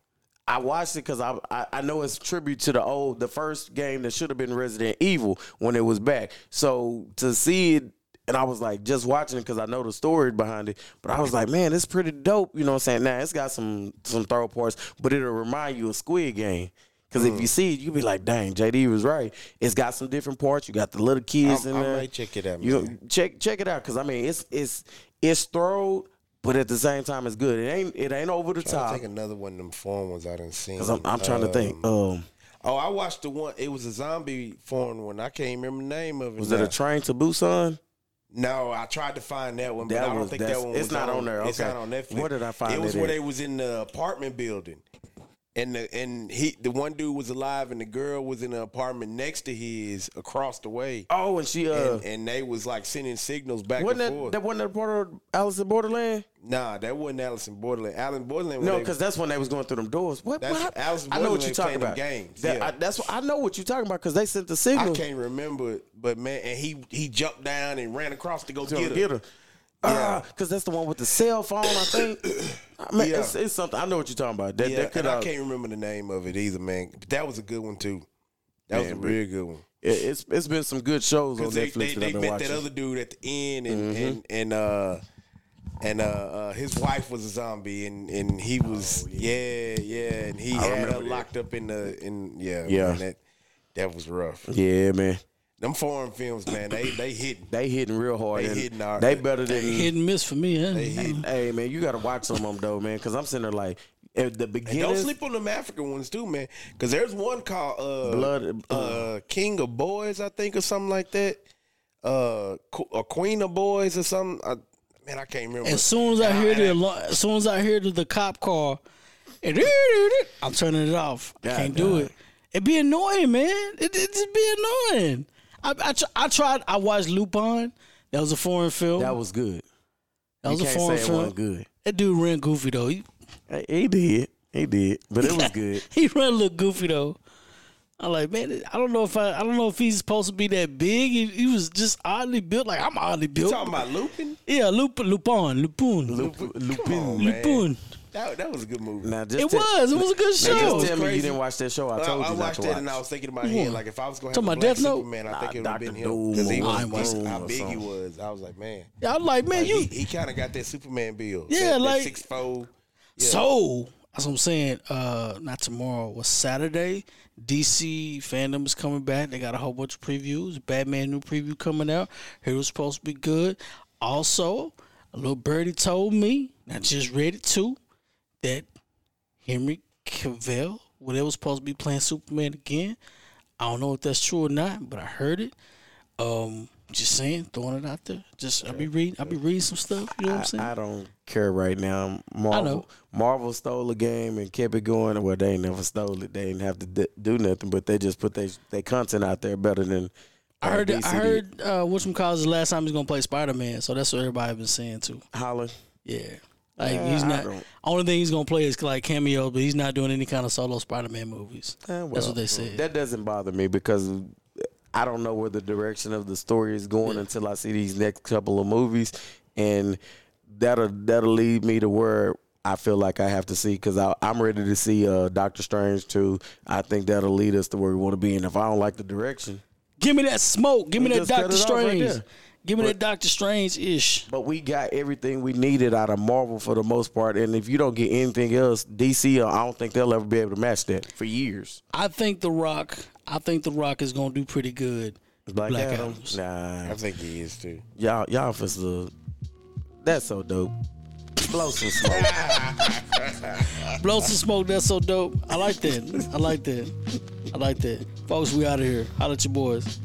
I watched it because I know it's a tribute to the first game that should have been Resident Evil when it was back. So to see it, and I was like, just watching it because I know the story behind it. But I was like, man, it's pretty dope. You know what I'm saying? Now, it's got some throw parts, but it'll remind you of Squid Game. Because if you see it, you'll be like, dang, JD was right. It's got some different parts. You got the little kids in there. I might check it out, man. Check it out because, I mean, it's thrown, but at the same time, it's good. It ain't over the top. I'll take another one of them foreign ones I done seen. Because I'm trying to think. I watched the one. It was a zombie foreign one. I can't remember the name of it. Was it A Train to Busan? No, I tried to find that one, but I don't think that one was on. It's not on there. Okay. It's not on Netflix. Where did I find it? It was where they was in the apartment building, and the one dude was alive, and the girl was in an apartment next to his across the way. Oh, and she and they was like sending signals back and forth. That wasn't that part of Alice in Borderland? Nah, that wasn't Alice in Borderland. Alice in Borderland. No, because that's when they was going through them doors. What? Alice in Borderland, I know what you're talking about. Games. That's what I know what you're talking about because they sent the signal. I can't remember it, but man, and he jumped down and ran across to go get her. Because that's the one with the cell phone, I think. It's something. I know what you're talking about. I can't remember the name of it either, man. But that was a good one too. That was a real good one. It's been some good shows on Netflix that I've been watching. They met that other dude at the end, and his wife was a zombie, and he was and he had her locked up in. Man, that was rough. Yeah, man. Them foreign films, man, they hitting. They hitting real hard. They hitting hard. They better than hit and miss for me, huh? Hey, man, you got to watch some of them, though, man, because I'm sitting there like, at the beginning. Don't sleep on them African ones, too, man, because there's one called Blood, King of Boys, I think, or something like that, or Queen of Boys or something. Man, I can't remember. As soon as I hear the cop car, I'm turning it off. God, I can't do it. It be annoying, man. It just be annoying. I watched Lupin. That was a foreign film. That was good. That was a foreign film. It good. That dude ran goofy though. He did. But it was good. He ran a little goofy though. I'm like, man, I don't know if he's supposed to be that big. He was just oddly built. Like, I'm oddly built. You talking about Lupin? Yeah, Lupin. That was a good movie. Now, it was a good show. Just tell me you didn't watch that show. I watched that and I was thinking in my head, like, if I was going to have a Black Superman, I think it would have been him. Because he was how big he was. I was like, man. Yeah, I was like, man, you. He kind of got that Superman build. Yeah, that, like. 6'4". Yeah. So, that's what I'm saying. Not tomorrow. Was Saturday. DC fandom is coming back. They got a whole bunch of previews. Batman new preview coming out. It was supposed to be good. Also, a little birdie told me, and I just read it too, that Henry Cavill, well, they was supposed to be playing Superman again. I don't know if that's true or not, but I heard it. Just saying, throwing it out there. Just I be reading some stuff. You know what I'm saying? I don't care right now. Marvel stole a game and kept it going. Well, they ain't never stole it. They didn't have to do nothing, but they just put their content out there better than. I heard. Whatchamacallit the last time he's gonna play Spider-Man, so that's what everybody been saying too. Holland. Yeah. Like, he's not. Only thing he's gonna play is like cameos, but he's not doing any kind of solo Spider-Man movies. Well, that's what they said. That doesn't bother me because I don't know where the direction of the story is going until I see these next couple of movies, and that'll lead me to where I feel like I have to see, because I'm ready to see Doctor Strange 2. I think that'll lead us to where we want to be, and if I don't like the direction, give me that smoke, give me that Doctor Strange. Right there. Give me that Doctor Strange-ish. But we got everything we needed out of Marvel for the most part, and if you don't get anything else, DC, I don't think they'll ever be able to match that for years. I think The Rock is going to do pretty good. Black Adam? Nah. I think he is, too. Y'all for some... That's so dope. Blow some smoke. Blow some smoke, that's so dope. I like that. Folks, we out of here. Holla at your boys.